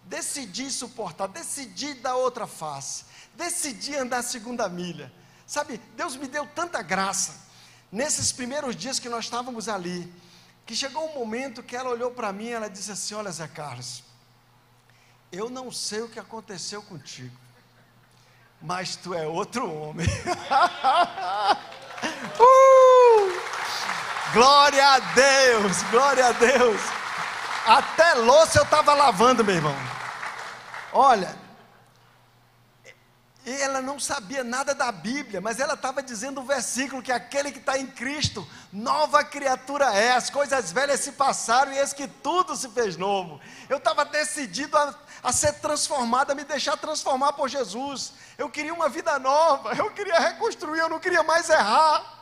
decidi suportar, decidi dar outra face, decidi andar a segunda milha, sabe? Deus me deu tanta graça, nesses primeiros dias que nós estávamos ali, que chegou um momento que ela olhou para mim e ela disse assim: olha, Zé Carlos, eu não sei o que aconteceu contigo, mas tu é outro homem. Glória a Deus, glória a Deus. Até louça eu estava lavando, meu irmão. Olha, e ela não sabia nada da Bíblia, mas ela estava dizendo o versículo, que aquele que está em Cristo, nova criatura é, as coisas velhas se passaram e eis que tudo se fez novo. Eu estava decidido a ser transformado, a me deixar transformar por Jesus. Eu queria uma vida nova, eu queria reconstruir, eu não queria mais errar.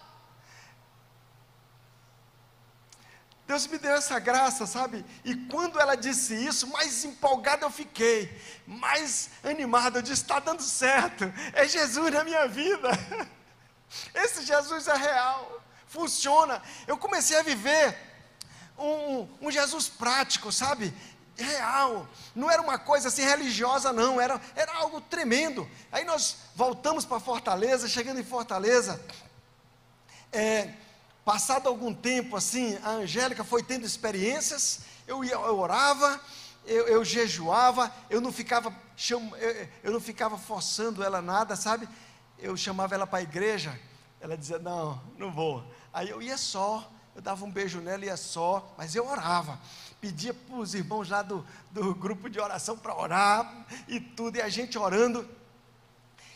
Deus me deu essa graça, sabe? E quando ela disse isso, mais empolgado eu fiquei, mais animado. Eu disse: está dando certo, é Jesus na minha vida, esse Jesus é real, funciona. Eu comecei a viver um Jesus prático, sabe? Real, não era uma coisa assim religiosa não, era algo tremendo. Aí nós voltamos para Fortaleza, chegando em Fortaleza, passado algum tempo assim, a Angélica foi tendo experiências. Eu orava, eu jejuava, eu não ficava forçando ela nada, sabe? Eu chamava ela para a igreja, ela dizia: não, não vou. Aí eu ia só, eu dava um beijo nela e ia só, mas eu orava, pedia para os irmãos lá do grupo de oração para orar e tudo, e a gente orando.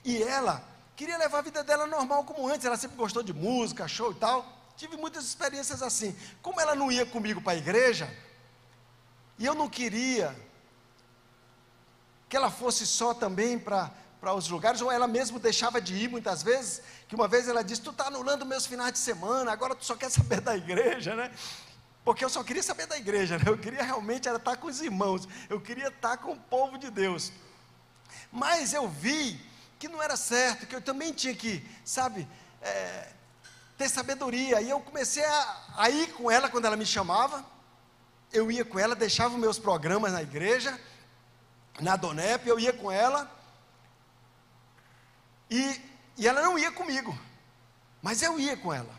E ela queria levar a vida dela normal como antes, ela sempre gostou de música, show e tal. Tive muitas experiências assim. Como ela não ia comigo para a igreja, e eu não queria que ela fosse só também para os lugares, ou ela mesmo deixava de ir muitas vezes, que uma vez ela disse: tu está anulando meus finais de semana, agora tu só quer saber da igreja, né? Porque eu só queria saber da igreja, né? Eu queria realmente era estar com os irmãos, eu queria estar com o povo de Deus. Mas eu vi que não era certo, que eu também tinha que, sabe, ter sabedoria. E eu comecei a ir com ela quando ela me chamava, eu ia com ela, deixava meus programas na igreja, na ADHONEP, eu ia com ela, e ela não ia comigo, mas eu ia com ela.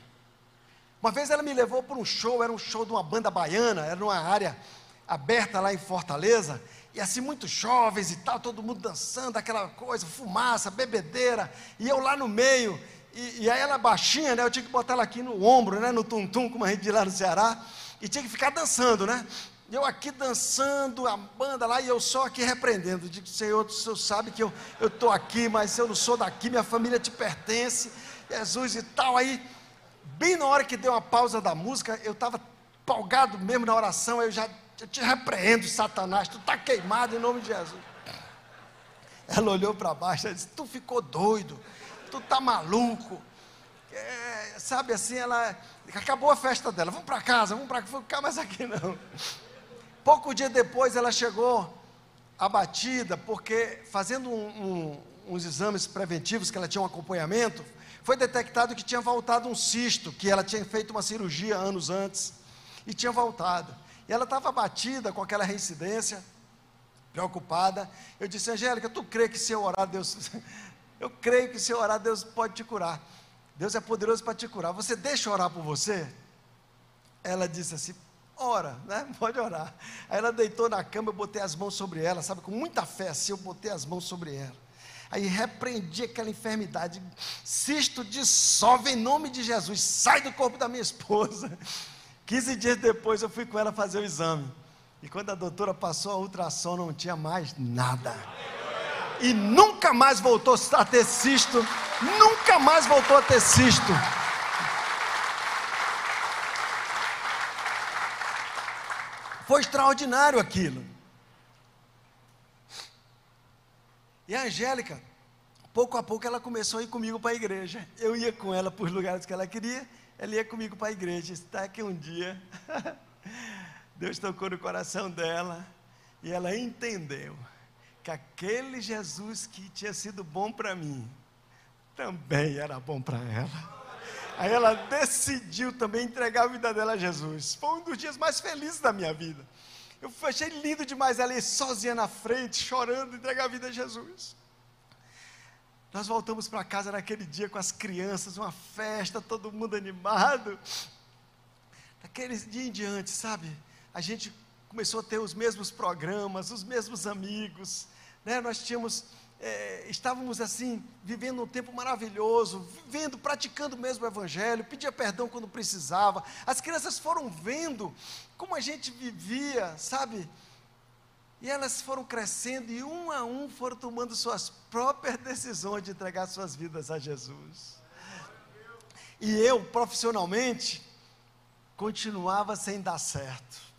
Uma vez ela me levou para um show, era um show de uma banda baiana, era numa área aberta lá em Fortaleza, e assim muito jovens e tal, todo mundo dançando, aquela coisa, fumaça, bebedeira, e eu lá no meio. E aí ela baixinha, né? Eu tinha que botar ela aqui no ombro, né? No tum-tum, como a gente diz lá no Ceará, e tinha que ficar dançando, né? Eu aqui dançando, a banda lá, e eu só aqui repreendendo. Digo: Senhor, o Senhor sabe que eu estou aqui, mas eu não sou daqui, minha família te pertence, Jesus e tal. Aí, bem na hora que deu uma pausa da música, eu estava empolgado mesmo na oração, aí eu te repreendo, Satanás, tu está queimado em nome de Jesus. Ela olhou para baixo, ela disse: tu ficou doido, tu tá maluco, sabe assim. Ela, acabou a festa dela, vamos para casa, não ficar mais aqui não. Pouco dia depois ela chegou abatida, porque fazendo uns exames preventivos, que ela tinha um acompanhamento, foi detectado que tinha voltado um cisto, que ela tinha feito uma cirurgia anos antes, e tinha voltado, e ela estava abatida com aquela reincidência, preocupada. Eu disse: Angélica, tu crê que se eu orar, Deus pode te curar? Deus é poderoso para te curar, você deixa orar por você? Ela disse assim, ora, né? Pode orar. Aí ela deitou na cama, eu botei as mãos sobre ela, sabe, com muita fé assim, eu botei as mãos sobre ela, aí repreendi aquela enfermidade, cisto dissolve em nome de Jesus, sai do corpo da minha esposa. 15 dias depois eu fui com ela fazer o exame, e quando a doutora passou a ultrassom, não tinha mais nada, e nunca mais voltou a ter cisto, nunca mais voltou a ter cisto. Foi extraordinário aquilo. E a Angélica, pouco a pouco ela começou a ir comigo para a igreja, eu ia com ela para os lugares que ela queria, ela ia comigo para a igreja, até que um dia, Deus tocou no coração dela, e ela entendeu, que aquele Jesus que tinha sido bom para mim, também era bom para ela. Aí ela decidiu também entregar a vida dela a Jesus. Foi um dos dias mais felizes da minha vida. Eu achei lindo demais ela ir sozinha na frente, chorando, entregar a vida a Jesus. Nós voltamos para casa naquele dia com as crianças, uma festa, todo mundo animado. Daquele dia em diante, sabe, a gente começou a ter os mesmos programas, os mesmos amigos, né? Nós tínhamos, estávamos assim, vivendo um tempo maravilhoso, vivendo, praticando mesmo o Evangelho, pedia perdão quando precisava, as crianças foram vendo como a gente vivia, sabe, e elas foram crescendo, e um a um foram tomando suas próprias decisões de entregar suas vidas a Jesus, e eu profissionalmente, continuava sem dar certo.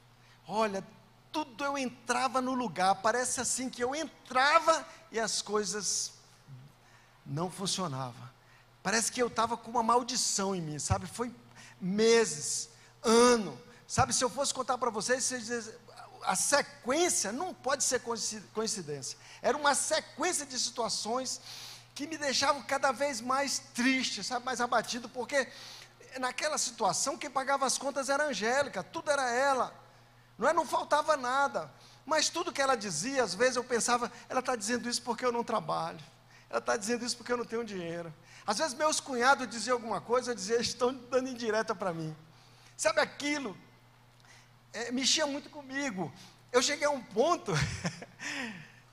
Olha, tudo eu entrava no lugar, parece assim que eu entrava e as coisas não funcionavam, parece que eu estava com uma maldição em mim, sabe, foi meses, ano, sabe, se eu fosse contar para vocês, a sequência não pode ser coincidência, era uma sequência de situações que me deixavam cada vez mais triste, sabe, mais abatido, porque naquela situação quem pagava as contas era a Angélica, tudo era ela, não faltava nada, mas tudo que ela dizia, às vezes eu pensava, ela está dizendo isso porque eu não trabalho, ela está dizendo isso porque eu não tenho dinheiro, às vezes meus cunhados diziam alguma coisa, eu dizia, eles estão dando indireta para mim, sabe aquilo, mexia muito comigo, eu cheguei a um ponto,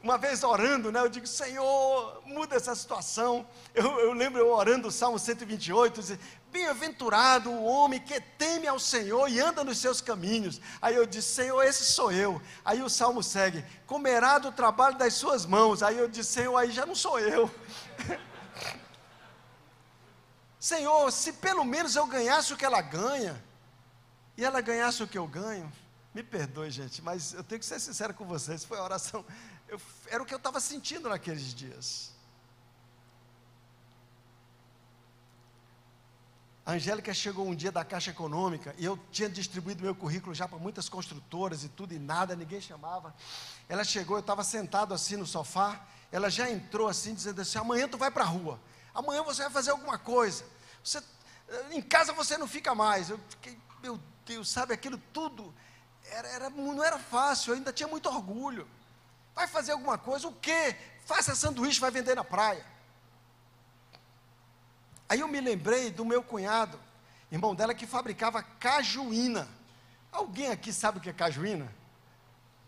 uma vez orando, né, eu digo, Senhor, muda essa situação, eu lembro eu orando o Salmo 128, dizia, bem-aventurado o homem que teme ao Senhor e anda nos seus caminhos. Aí eu disse, Senhor, esse sou eu. Aí o salmo segue, comerá do trabalho das suas mãos. Aí eu disse, Senhor, aí já não sou eu. Senhor, se pelo menos eu ganhasse o que ela ganha, e ela ganhasse o que eu ganho, me perdoe gente, mas eu tenho que ser sincero com vocês, foi a oração, era o que eu estava sentindo naqueles dias. A Angélica chegou um dia da Caixa Econômica, e eu tinha distribuído meu currículo já para muitas construtoras e tudo, e nada, ninguém chamava, ela chegou, eu estava sentado assim no sofá, ela já entrou assim, dizendo assim, amanhã tu vai para a rua, amanhã você vai fazer alguma coisa, você, em casa você não fica mais, eu fiquei, meu Deus, sabe, aquilo tudo, não era fácil, eu ainda tinha muito orgulho, vai fazer alguma coisa, o quê? Faça sanduíche, vai vender na praia. Aí eu me lembrei do meu cunhado, irmão dela, que fabricava cajuína. Alguém aqui sabe o que é cajuína?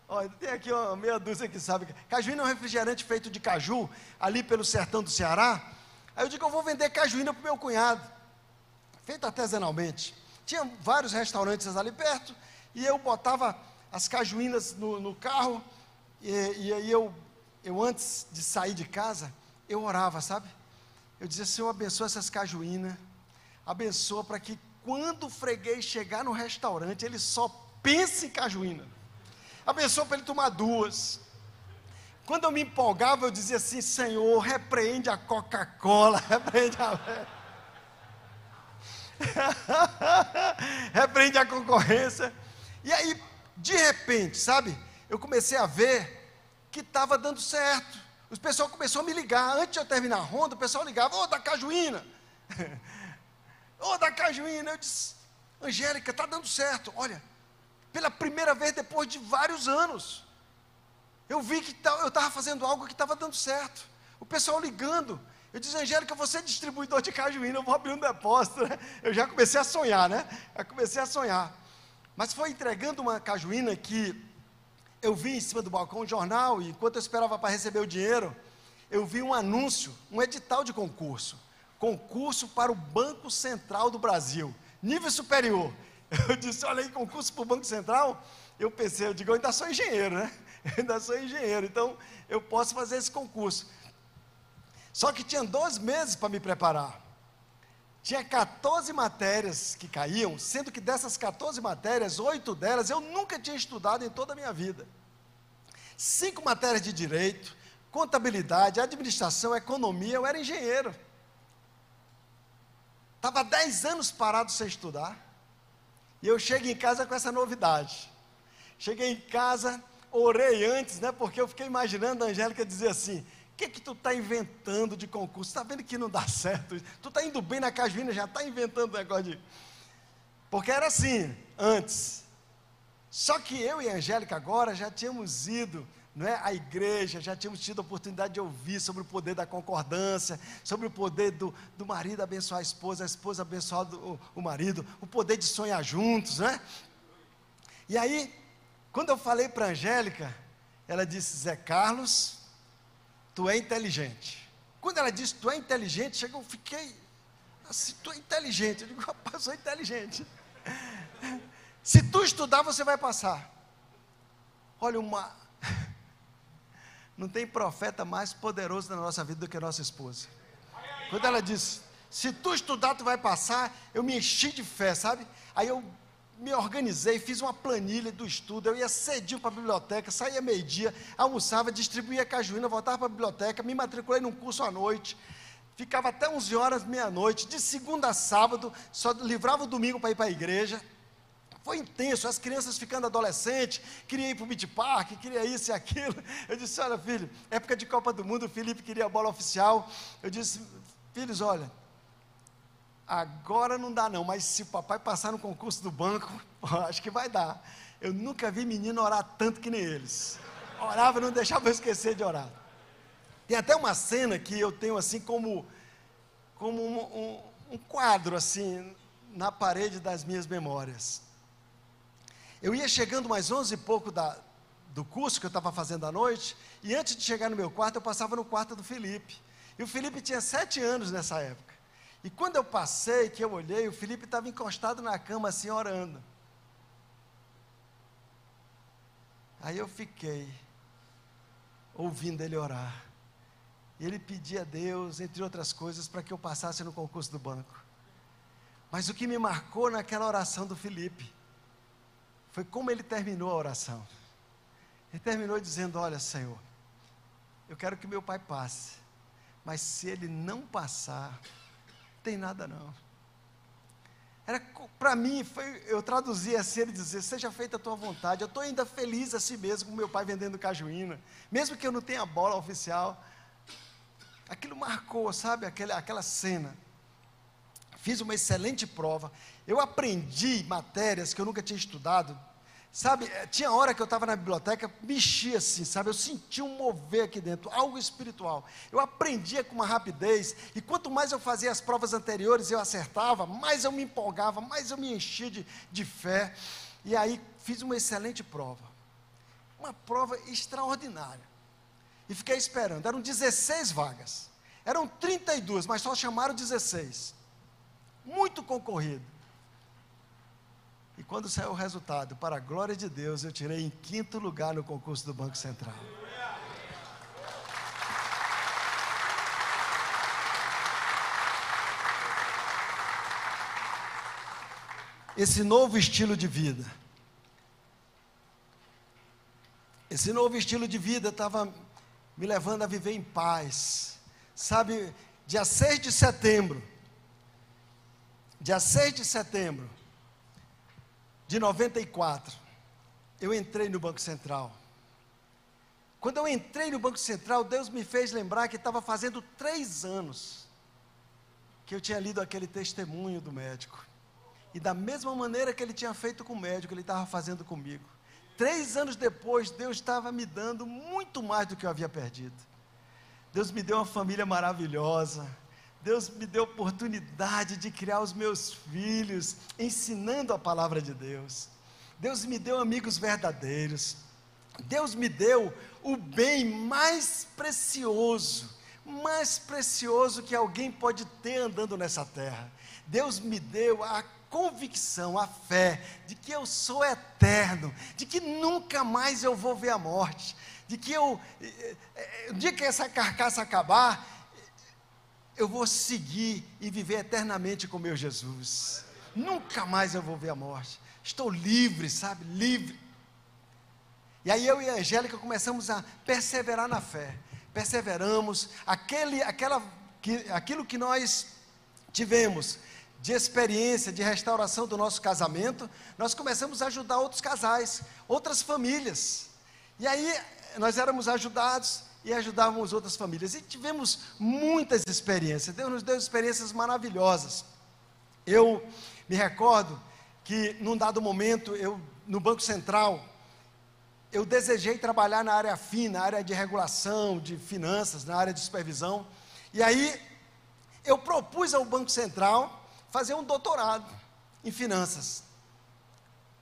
Olha, tem aqui uma meia dúzia que sabe. Cajuína é um refrigerante feito de caju, ali pelo sertão do Ceará. Aí eu digo, eu vou vender cajuína para o meu cunhado, feito artesanalmente. Tinha vários restaurantes ali perto, e eu botava as cajuínas no carro, e aí eu antes de sair de casa, eu orava, sabe? Eu dizia, Senhor, abençoa essas cajuínas, abençoa para que quando o freguês chegar no restaurante, ele só pense em cajuína, abençoa para ele tomar duas. Quando eu me empolgava, eu dizia assim, Senhor, repreende a Coca-Cola, repreende a... repreende a concorrência. E aí, de repente, sabe, eu comecei a ver que estava dando certo. O pessoal começou a me ligar, antes de eu terminar a ronda, o pessoal ligava, ô da cajuína, ô da cajuína, eu disse, Angélica, está dando certo, olha, pela primeira vez depois de vários anos, eu vi que eu estava fazendo algo que estava dando certo, o pessoal ligando, Eu disse, Angélica, você é distribuidor de cajuína, eu vou abrir um depósito, né? Eu já comecei a sonhar, né? Já comecei a sonhar. Mas foi entregando uma cajuína que eu vi em cima do balcão um jornal, e enquanto eu esperava para receber o dinheiro, eu vi um anúncio, um edital de concurso. Concurso para o Banco Central do Brasil, nível superior. Eu disse, olha aí, concurso para o Banco Central? Eu pensei, eu digo, eu ainda sou engenheiro, né? Eu ainda sou engenheiro, então eu posso fazer esse concurso. Só que tinha 2 meses para me preparar. Tinha 14 matérias que caíam, sendo que dessas 14 matérias, 8 delas eu nunca tinha estudado em toda a minha vida. 5 matérias de direito, contabilidade, administração, economia, eu era engenheiro. Estava 10 anos parado sem estudar, e eu chego em casa com essa novidade. Cheguei em casa, orei antes, né, porque eu fiquei imaginando a Angélica dizer assim, o que tu está inventando de concurso? Está vendo que não dá certo? Tu está indo bem na cajuína, já está inventando negócio de... Porque era assim, antes. Só que eu e a Angélica agora já tínhamos ido, não é, à igreja, já tínhamos tido a oportunidade de ouvir sobre o poder da concordância, sobre o poder do marido abençoar a esposa abençoar o marido, o poder de sonhar juntos, né? E aí, quando eu falei para a Angélica, ela disse, Zé Carlos... tu é inteligente. Quando ela disse, tu é inteligente, chegou, eu fiquei assim, tu é inteligente, eu digo, rapaz, eu sou inteligente, se tu estudar, você vai passar. Olha, não tem profeta mais poderoso na nossa vida do que a nossa esposa. Quando ela disse, se tu estudar, tu vai passar, eu me enchi de fé, sabe? Aí eu me organizei, fiz uma planilha do estudo, eu ia cedinho para a biblioteca, saía meio-dia, almoçava, distribuía cajuína, voltava para a biblioteca, me matriculei num curso à noite, ficava até 11 horas, meia-noite, de segunda a sábado, só livrava o domingo para ir para a igreja. Foi intenso, as crianças ficando adolescentes, queria ir para o Beach Park, queria isso e aquilo. Eu disse, olha filho, época de Copa do Mundo, o Felipe queria a bola oficial, eu disse, filhos, olha, agora não dá não, mas se o papai passar no concurso do banco, acho que vai dar. Eu nunca vi menino orar tanto que nem eles. Orava e não deixava eu esquecer de orar. Tem até uma cena que eu tenho assim como um quadro assim, na parede das minhas memórias. Eu ia chegando mais 11 e pouco do curso que eu estava fazendo à noite, e antes de chegar no meu quarto, eu passava no quarto do Felipe. E o Felipe tinha 7 anos nessa época. E quando eu passei, que eu olhei, o Felipe estava encostado na cama assim, orando. Aí eu fiquei, ouvindo ele orar. Ele pedia a Deus, entre outras coisas, para que eu passasse no concurso do banco. Mas o que me marcou naquela oração do Felipe, foi como ele terminou a oração. Ele terminou dizendo, olha Senhor, eu quero que meu pai passe, mas se ele não passar... tem nada não. Era, para mim, eu traduzia assim, ele dizer, seja feita a tua vontade. Eu estou ainda feliz assim mesmo, com meu pai vendendo cajuína, mesmo que eu não tenha a bola oficial. Aquilo marcou, sabe, aquela cena. Fiz uma excelente prova, eu aprendi matérias que eu nunca tinha estudado, sabe, tinha hora que eu estava na biblioteca, mexia assim, sabe, eu senti um mover aqui dentro, algo espiritual, eu aprendia com uma rapidez, e quanto mais eu fazia as provas anteriores, eu acertava, mais eu me empolgava, mais eu me enchia de fé, e aí fiz uma excelente prova, uma prova extraordinária, e fiquei esperando, eram 16 vagas, eram 32, mas só chamaram 16, muito concorrido. E quando saiu o resultado, para a glória de Deus, eu tirei em 5º lugar no concurso do Banco Central. Esse novo estilo de vida. Esse novo estilo de vida estava me levando a viver em paz. Sabe, dia 6 de setembro. Dia 6 de setembro. De 94, eu entrei no Banco Central. Quando eu entrei no Banco Central, Deus me fez lembrar que estava fazendo 3 anos que eu tinha lido aquele testemunho do médico. E da mesma maneira que ele tinha feito com o médico, ele estava fazendo comigo. 3 anos depois, Deus estava me dando muito mais do que eu havia perdido. Deus me deu uma família maravilhosa, Deus me deu oportunidade de criar os meus filhos, ensinando a palavra de Deus, Deus me deu amigos verdadeiros, Deus me deu o bem mais precioso que alguém pode ter andando nessa terra. Deus me deu a convicção, a fé, de que eu sou eterno, de que nunca mais eu vou ver a morte, de que o dia que essa carcaça acabar, eu vou seguir e viver eternamente com meu Jesus, nunca mais eu vou ver a morte, estou livre, sabe, livre. E aí eu e a Angélica começamos a perseverar na fé, perseveramos, aquilo que nós tivemos de experiência, de restauração do nosso casamento, nós começamos a ajudar outros casais, outras famílias, e aí nós éramos ajudados, e ajudávamos outras famílias, e tivemos muitas experiências, Deus nos deu experiências maravilhosas. Eu me recordo que num dado momento, no Banco Central, eu desejei trabalhar na área fina, na área de regulação, de finanças, na área de supervisão, e aí eu propus ao Banco Central fazer um doutorado em finanças,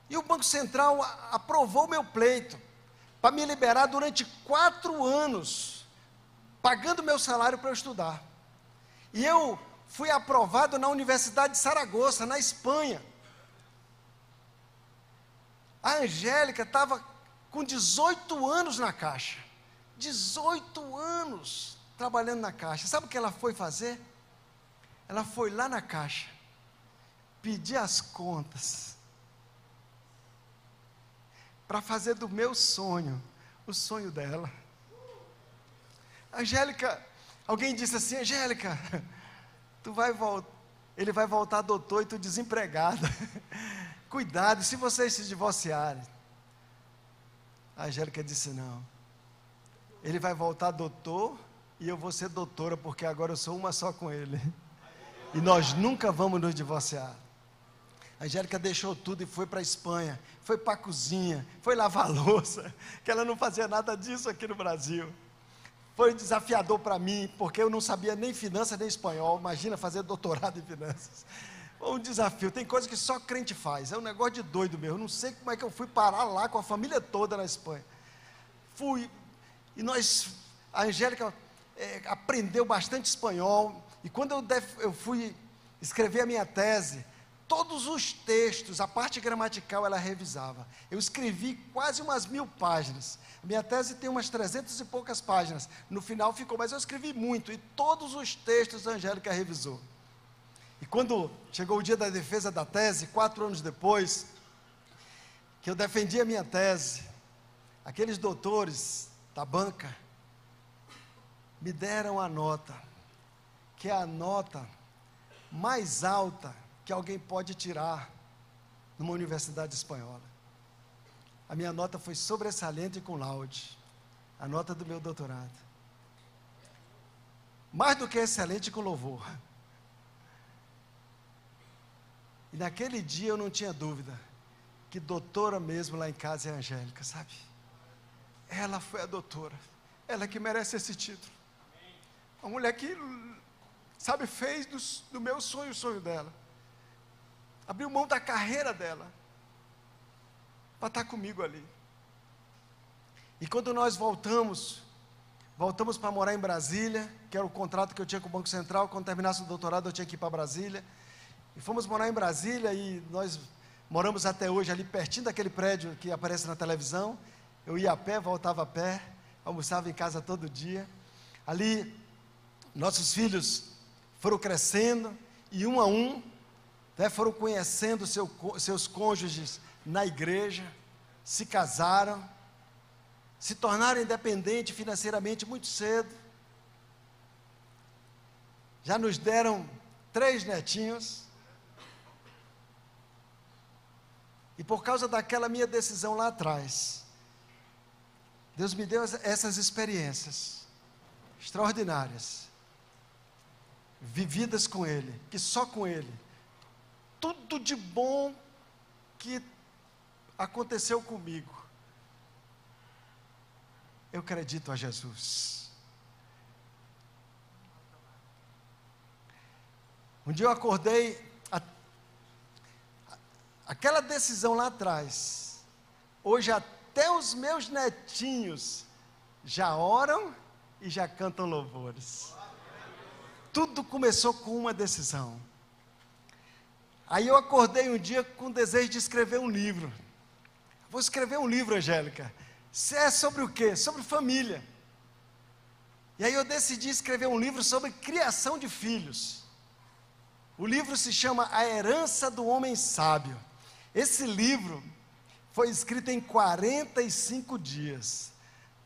e o Banco Central aprovou meu pleito, para me liberar durante 4 anos, pagando meu salário para eu estudar, e eu fui aprovado na Universidade de Saragoça, na Espanha. A Angélica estava com 18 anos na Caixa, 18 anos trabalhando na Caixa, sabe o que ela foi fazer? Ela foi lá na Caixa, pedir as contas, para fazer do meu sonho, o sonho dela. Angélica, alguém disse assim, Angélica, ele vai voltar doutor e tu desempregada, cuidado, se vocês se divorciarem. A Angélica disse, não, ele vai voltar doutor, e eu vou ser doutora, porque agora eu sou uma só com ele, e nós nunca vamos nos divorciar. A Angélica deixou tudo e foi para a Espanha, foi para a cozinha, foi lavar a louça, que ela não fazia nada disso aqui no Brasil. Foi desafiador para mim, porque eu não sabia nem finanças nem espanhol, imagina fazer doutorado em finanças. Foi um desafio, tem coisa que só crente faz, é um negócio de doido mesmo, não sei como é que eu fui parar lá com a família toda na Espanha. Fui, e a Angélica aprendeu bastante espanhol, e quando eu fui escrever a minha tese, todos os textos, a parte gramatical ela revisava, eu escrevi quase umas 1000 páginas, minha tese tem umas 300 e poucas páginas, no final ficou, mas eu escrevi muito, e todos os textos a Angélica revisou, e quando chegou o dia da defesa da tese, 4 anos depois, que eu defendi a minha tese, aqueles doutores da banca, me deram a nota, que é a nota mais alta, que alguém pode tirar numa universidade espanhola. A minha nota foi sobressalente com laude, a nota do meu doutorado, mais do que excelente com louvor, e naquele dia eu não tinha dúvida, que doutora mesmo lá em casa é a Angélica, sabe, ela foi a doutora, ela que merece esse título, a mulher que, sabe, fez do meu sonho, o sonho dela, abriu mão da carreira dela, para estar comigo ali, e quando nós voltamos para morar em Brasília, que era o contrato que eu tinha com o Banco Central, quando terminasse o doutorado eu tinha que ir para Brasília, e fomos morar em Brasília, e nós moramos até hoje ali pertinho daquele prédio que aparece na televisão, eu ia a pé, voltava a pé, almoçava em casa todo dia, ali nossos filhos foram crescendo, e um a um, foram conhecendo seus cônjuges na igreja, se casaram, se tornaram independentes financeiramente muito cedo, já nos deram 3 netinhos, e por causa daquela minha decisão lá atrás, Deus me deu essas experiências extraordinárias, vividas com Ele, que só com Ele, tudo de bom que aconteceu comigo, eu acredito a Jesus, Um dia eu acordei, aquela decisão lá atrás, hoje até os meus netinhos já oram e já cantam louvores. Tudo começou com uma decisão. Aí eu acordei um dia com o desejo de escrever um livro. Vou escrever um livro, Angélica. Você é sobre o quê? Sobre família. E aí eu decidi escrever um livro sobre criação de filhos. O livro se chama A Herança do Homem Sábio. Esse livro foi escrito em 45 dias.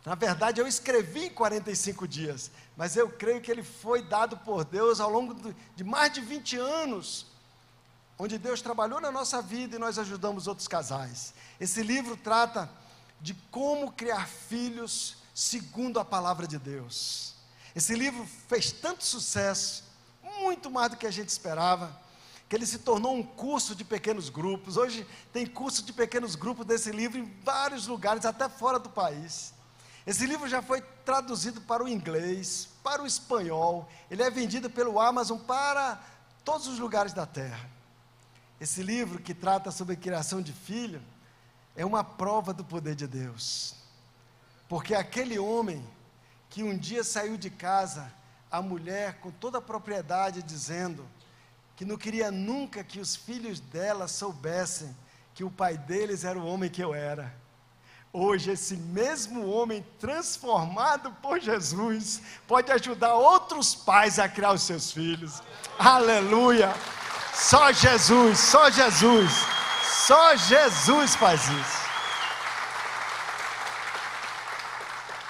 Na verdade, eu escrevi em 45 dias, mas eu creio que ele foi dado por Deus ao longo de mais de 20 anos, onde Deus trabalhou na nossa vida e nós ajudamos outros casais. Esse livro trata de como criar filhos segundo a palavra de Deus. Esse livro fez tanto sucesso, muito mais do que a gente esperava, que ele se tornou um curso de pequenos grupos. Hoje tem curso de pequenos grupos desse livro em vários lugares, até fora do país. Esse livro já foi traduzido para o inglês, para o espanhol. Ele é vendido pelo Amazon para todos os lugares da terra. Esse livro, que trata sobre a criação de filho, é uma prova do poder de Deus. Porque aquele homem que um dia saiu de casa, a mulher com toda a propriedade dizendo que não queria nunca que os filhos dela soubessem que o pai deles era o homem que eu era. Hoje esse mesmo homem transformado por Jesus pode ajudar outros pais a criar os seus filhos. Aleluia! Só Jesus, só Jesus, só Jesus faz isso.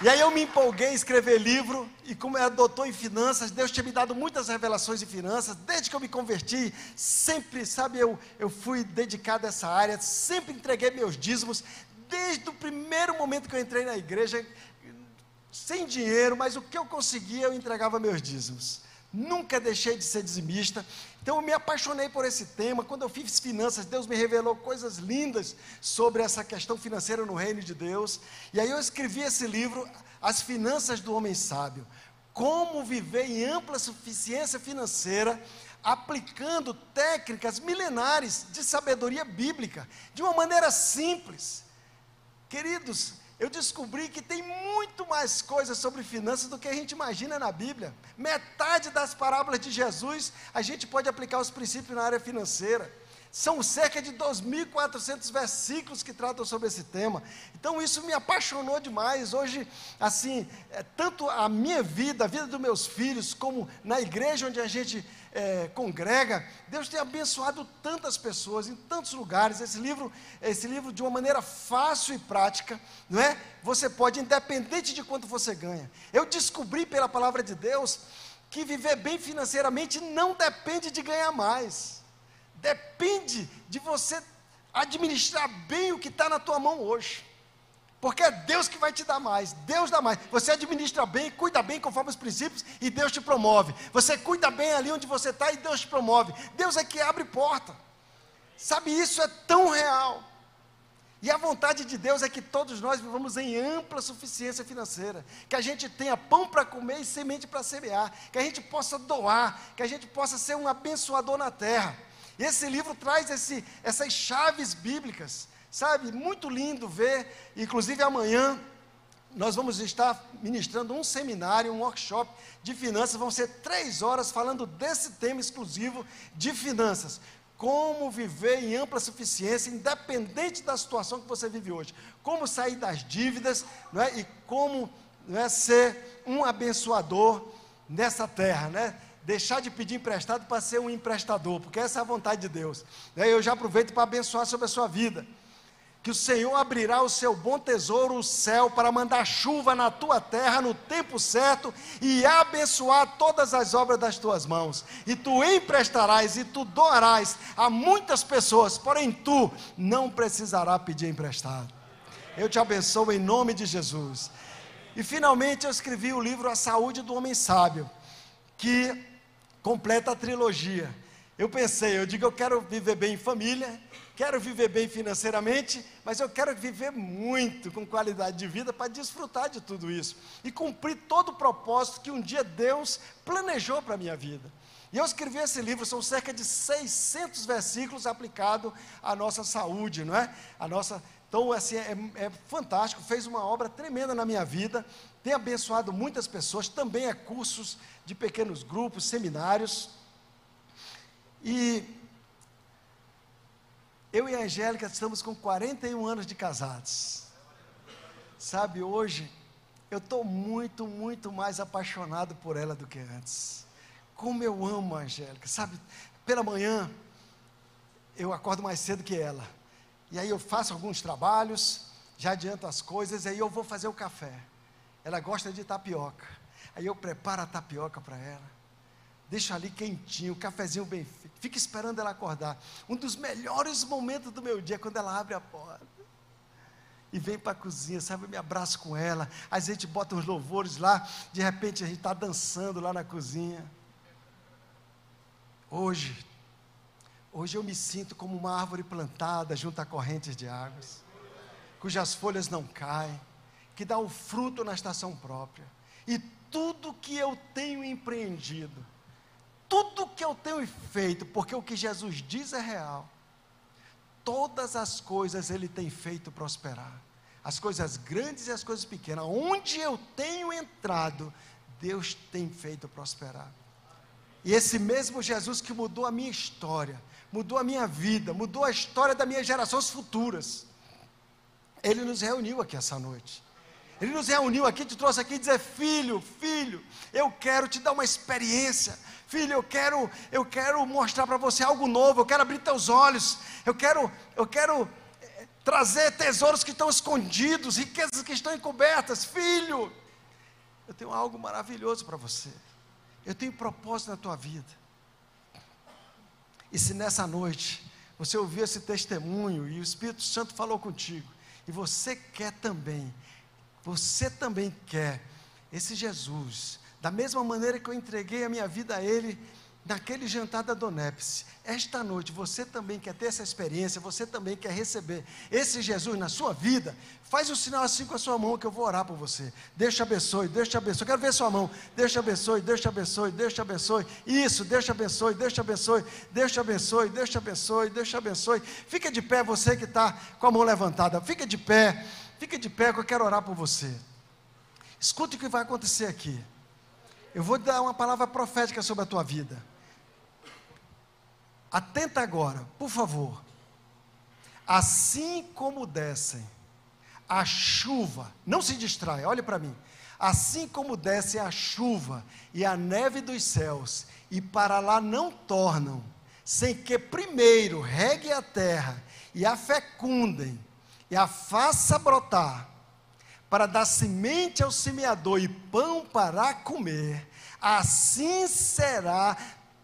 E aí eu me empolguei em escrever livro, e como eu era doutor em finanças, Deus tinha me dado muitas revelações em finanças, desde que eu me converti, sempre, sabe, eu fui dedicado a essa área, sempre entreguei meus dízimos, desde o primeiro momento que eu entrei na igreja, sem dinheiro, mas o que eu conseguia, eu entregava meus dízimos. Nunca deixei de ser dizimista. Então eu me apaixonei por esse tema. Quando eu fiz finanças, Deus me revelou coisas lindas sobre essa questão financeira no reino de Deus. E aí eu escrevi esse livro, As Finanças do Homem Sábio. Como viver em ampla suficiência financeira, aplicando técnicas milenares de sabedoria bíblica, de uma maneira simples. Queridos, eu descobri que tem muito mais coisas sobre finanças do que a gente imagina na Bíblia. Metade das parábolas de Jesus, a gente pode aplicar os princípios na área financeira. São cerca de 2.400 versículos que tratam sobre esse tema. Então isso me apaixonou demais. Hoje, assim, tanto a minha vida, a vida dos meus filhos, como na igreja onde a gente congrega, Deus tem abençoado tantas pessoas, em tantos lugares. Esse livro de uma maneira fácil e prática, não é? Você pode, independente de quanto você ganha. Eu descobri pela palavra de Deus que viver bem financeiramente não depende de ganhar mais. Depende de você administrar bem o que está na tua mão hoje, porque é Deus que vai te dar mais. Deus dá mais. Você administra bem, cuida bem conforme os princípios e Deus te promove. Você cuida bem ali onde você está e Deus te promove. Deus é que abre porta, sabe? Isso é tão real. E a vontade de Deus é que todos nós vivamos em ampla suficiência financeira, que a gente tenha pão para comer e semente para semear, que a gente possa doar, que a gente possa ser um abençoador na terra. Esse livro traz essas chaves bíblicas, sabe? Muito lindo ver. Inclusive amanhã nós vamos estar ministrando um seminário, um workshop de finanças. Vão ser 3 horas falando desse tema exclusivo de finanças. Como viver em ampla suficiência, independente da situação que você vive hoje. Como sair das dívidas, não é? E como, não é, ser um abençoador nessa terra, né? Deixar de pedir emprestado para ser um emprestador, porque essa é a vontade de Deus. Eu já aproveito para abençoar sobre a sua vida, que o Senhor abrirá o seu bom tesouro, o céu, para mandar chuva na tua terra, no tempo certo, e abençoar todas as obras das tuas mãos, e tu emprestarás, e tu doarás a muitas pessoas, porém tu não precisará pedir emprestado. Eu te abençoo em nome de Jesus. E finalmente eu escrevi o livro A Saúde do Homem Sábio, que completa a trilogia. Eu pensei, eu quero viver bem em família, quero viver bem financeiramente, mas eu quero viver muito com qualidade de vida para desfrutar de tudo isso e cumprir todo o propósito que um dia Deus planejou para a minha vida. E eu escrevi esse livro, são cerca de 600 versículos aplicados à nossa saúde, não é? A nossa, então, assim, é fantástico, fez uma obra tremenda na minha vida, tem abençoado muitas pessoas, também é cursos de pequenos grupos, seminários. E eu e a Angélica estamos com 41 anos de casados. Sabe, hoje eu estou muito, muito mais apaixonado por ela do que antes. Como eu amo a Angélica, sabe, pela manhã eu acordo mais cedo que ela, e aí eu faço alguns trabalhos, já adianto as coisas, e aí eu vou fazer o café. Ela gosta de tapioca, aí eu preparo a tapioca para ela, deixo ali quentinho, o cafezinho bem feito, fico esperando ela acordar. Um dos melhores momentos do meu dia é quando ela abre a porta e vem para a cozinha, sabe, eu me abraço com ela, a gente bota uns louvores lá, de repente a gente está dançando lá na cozinha. Hoje eu me sinto como uma árvore plantada junto a correntes de águas, cujas folhas não caem, que dá o fruto na estação própria, e tudo que eu tenho empreendido, tudo que eu tenho feito, porque o que Jesus diz é real, todas as coisas Ele tem feito prosperar, as coisas grandes e as coisas pequenas, onde eu tenho entrado, Deus tem feito prosperar. E esse mesmo Jesus que mudou a minha história, mudou a minha vida, mudou a história das minhas gerações futuras, Ele nos reuniu aqui essa noite, Ele nos reuniu aqui, te trouxe aqui e dizer, filho, eu quero te dar uma experiência, filho, eu quero mostrar para você algo novo, eu quero abrir teus olhos, eu quero trazer tesouros que estão escondidos, riquezas que estão encobertas, filho, eu tenho algo maravilhoso para você. Eu tenho propósito na tua vida. E se nessa noite você ouviu esse testemunho e o Espírito Santo falou contigo, e você também quer esse Jesus, da mesma maneira que eu entreguei a minha vida a Ele, naquele jantar da ADHONEP, esta noite você também quer ter essa experiência, você também quer receber esse Jesus na sua vida, faz um sinal assim com a sua mão que eu vou orar por você. Deus te abençoe, quero ver sua mão, Deus te abençoe, isso, Deus te abençoe, fica de pé você que está com a mão levantada, fica de pé que eu quero orar por você. Escute o que vai acontecer aqui, eu vou dar uma palavra profética sobre a tua vida. Atenta agora, por favor. Assim como descem a chuva, não se distraia, olha para mim. Assim como descem a chuva e a neve dos céus, e para lá não tornam, sem que primeiro regue a terra e a fecundem e a faça brotar, para dar semente ao semeador e pão para comer, assim será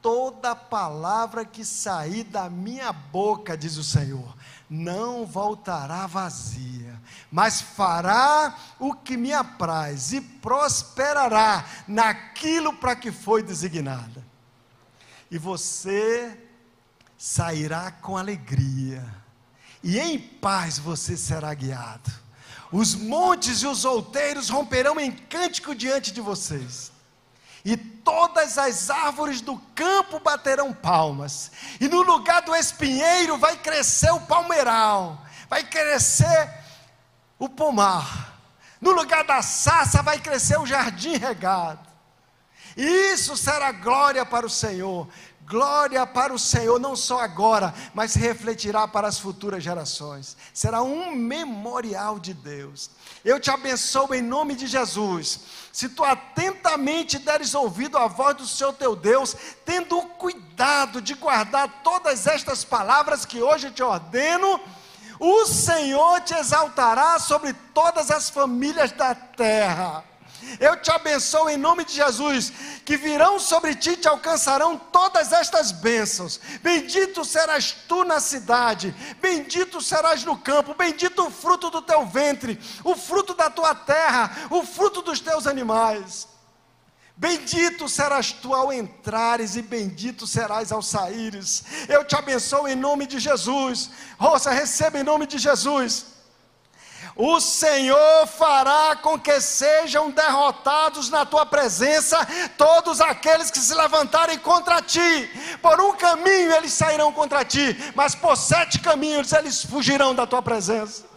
toda palavra que sair da minha boca, diz o Senhor, não voltará vazia, mas fará o que me apraz e prosperará naquilo para que foi designada. E você sairá com alegria, e em paz você será guiado. Os montes e os outeiros romperão em cântico diante de vocês, e todas as árvores do campo baterão palmas, e no lugar do espinheiro vai crescer o palmeiral, vai crescer o pomar, no lugar da sarça vai crescer o jardim regado, e isso será glória para o Senhor, não só agora, mas se refletirá para as futuras gerações, será um memorial de Deus. Eu te abençoo em nome de Jesus, se tu atentamente deres ouvido à voz do Senhor teu Deus, tendo o cuidado de guardar todas estas palavras que hoje te ordeno, o Senhor te exaltará sobre todas as famílias da terra. Eu te abençoo em nome de Jesus, que virão sobre ti e te alcançarão todas estas bênçãos, bendito serás tu na cidade, bendito serás no campo, bendito o fruto do teu ventre, o fruto da tua terra, o fruto dos teus animais, Bendito serás tu ao entrares e bendito serás ao saíres. Eu te abençoo em nome de Jesus. Rosa, receba em nome de Jesus. O Senhor fará com que sejam derrotados na tua presença todos aqueles que se levantarem contra ti. Por um caminho eles sairão contra ti, mas por 7 caminhos eles fugirão da tua presença.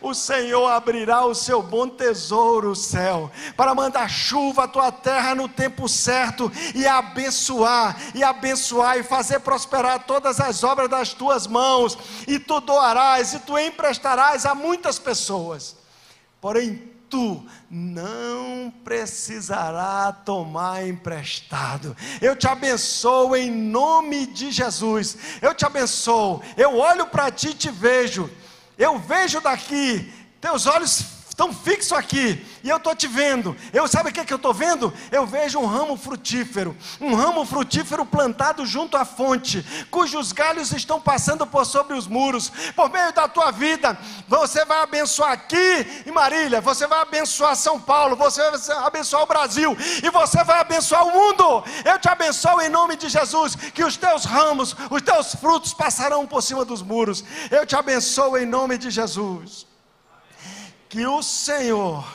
O Senhor abrirá o seu bom tesouro, o céu, para mandar chuva à tua terra no tempo certo, e abençoar, e fazer prosperar todas as obras das tuas mãos, e tu doarás, e tu emprestarás a muitas pessoas, porém tu não precisará tomar emprestado. Eu te abençoo em nome de Jesus, eu te abençoo, eu olho para ti e te vejo. Eu vejo daqui, teus olhos estão fixos aqui, e eu estou te vendo. Sabe o que eu estou vendo? Eu vejo um ramo frutífero plantado junto à fonte, cujos galhos estão passando por sobre os muros. Por meio da tua vida, você vai abençoar aqui em Marília, você vai abençoar São Paulo, você vai abençoar o Brasil, e você vai abençoar o mundo. Eu te abençoo em nome de Jesus, que os teus ramos, os teus frutos passarão por cima dos muros. Eu te abençoo em nome de Jesus. Que o Senhor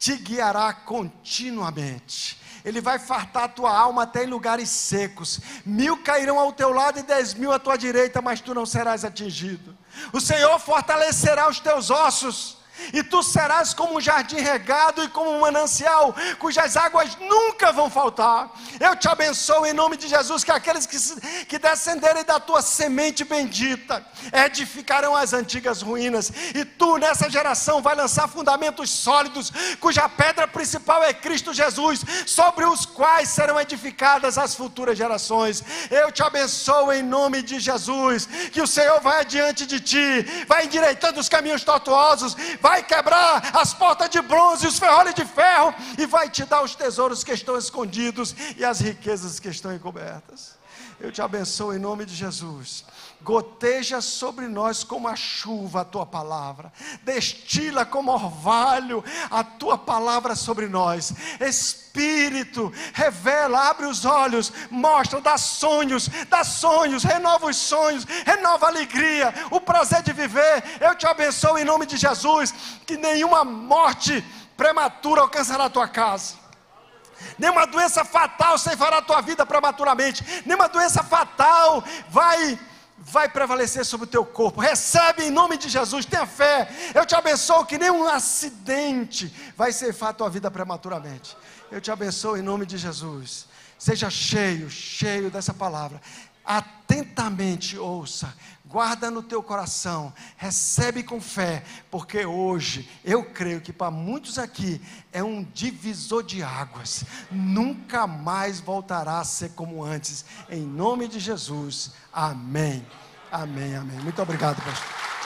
te guiará continuamente. Ele vai fartar a tua alma até em lugares secos. 1000 cairão ao teu lado e 10.000 à tua direita, mas tu não serás atingido. O Senhor fortalecerá os teus ossos, e tu serás como um jardim regado e como um manancial, cujas águas nunca vão faltar. Eu te abençoo em nome de Jesus, que aqueles que descenderem da tua semente bendita, edificarão as antigas ruínas, e tu nessa geração vai lançar fundamentos sólidos, cuja pedra principal é Cristo Jesus, sobre os quais serão edificadas as futuras gerações. Eu te abençoo em nome de Jesus, que o Senhor vai adiante de ti, vai endireitando os caminhos tortuosos, vai quebrar as portas de bronze, os ferrolhos de ferro, e vai te dar os tesouros que estão escondidos e as riquezas que estão encobertas. Eu te abençoo em nome de Jesus. Goteja sobre nós como a chuva a tua palavra, destila como orvalho a tua palavra sobre nós. Espírito, revela, abre os olhos, mostra, dá sonhos, renova os sonhos, renova a alegria, o prazer de viver. Eu te abençoo em nome de Jesus, que nenhuma morte prematura alcançará a tua casa. Nenhuma doença fatal ceifará a tua vida prematuramente, nenhuma doença fatal vai prevalecer sobre o teu corpo. Recebe em nome de Jesus, tenha fé. Eu te abençoo que nenhum acidente vai ceifar a tua vida prematuramente. Eu te abençoo em nome de Jesus. Seja cheio dessa palavra. Atentamente ouça, guarda no teu coração, recebe com fé, porque hoje eu creio que para muitos aqui é um divisor de águas. Nunca mais voltará a ser como antes, em nome de Jesus. Amém, amém, amém. Muito obrigado, pastor.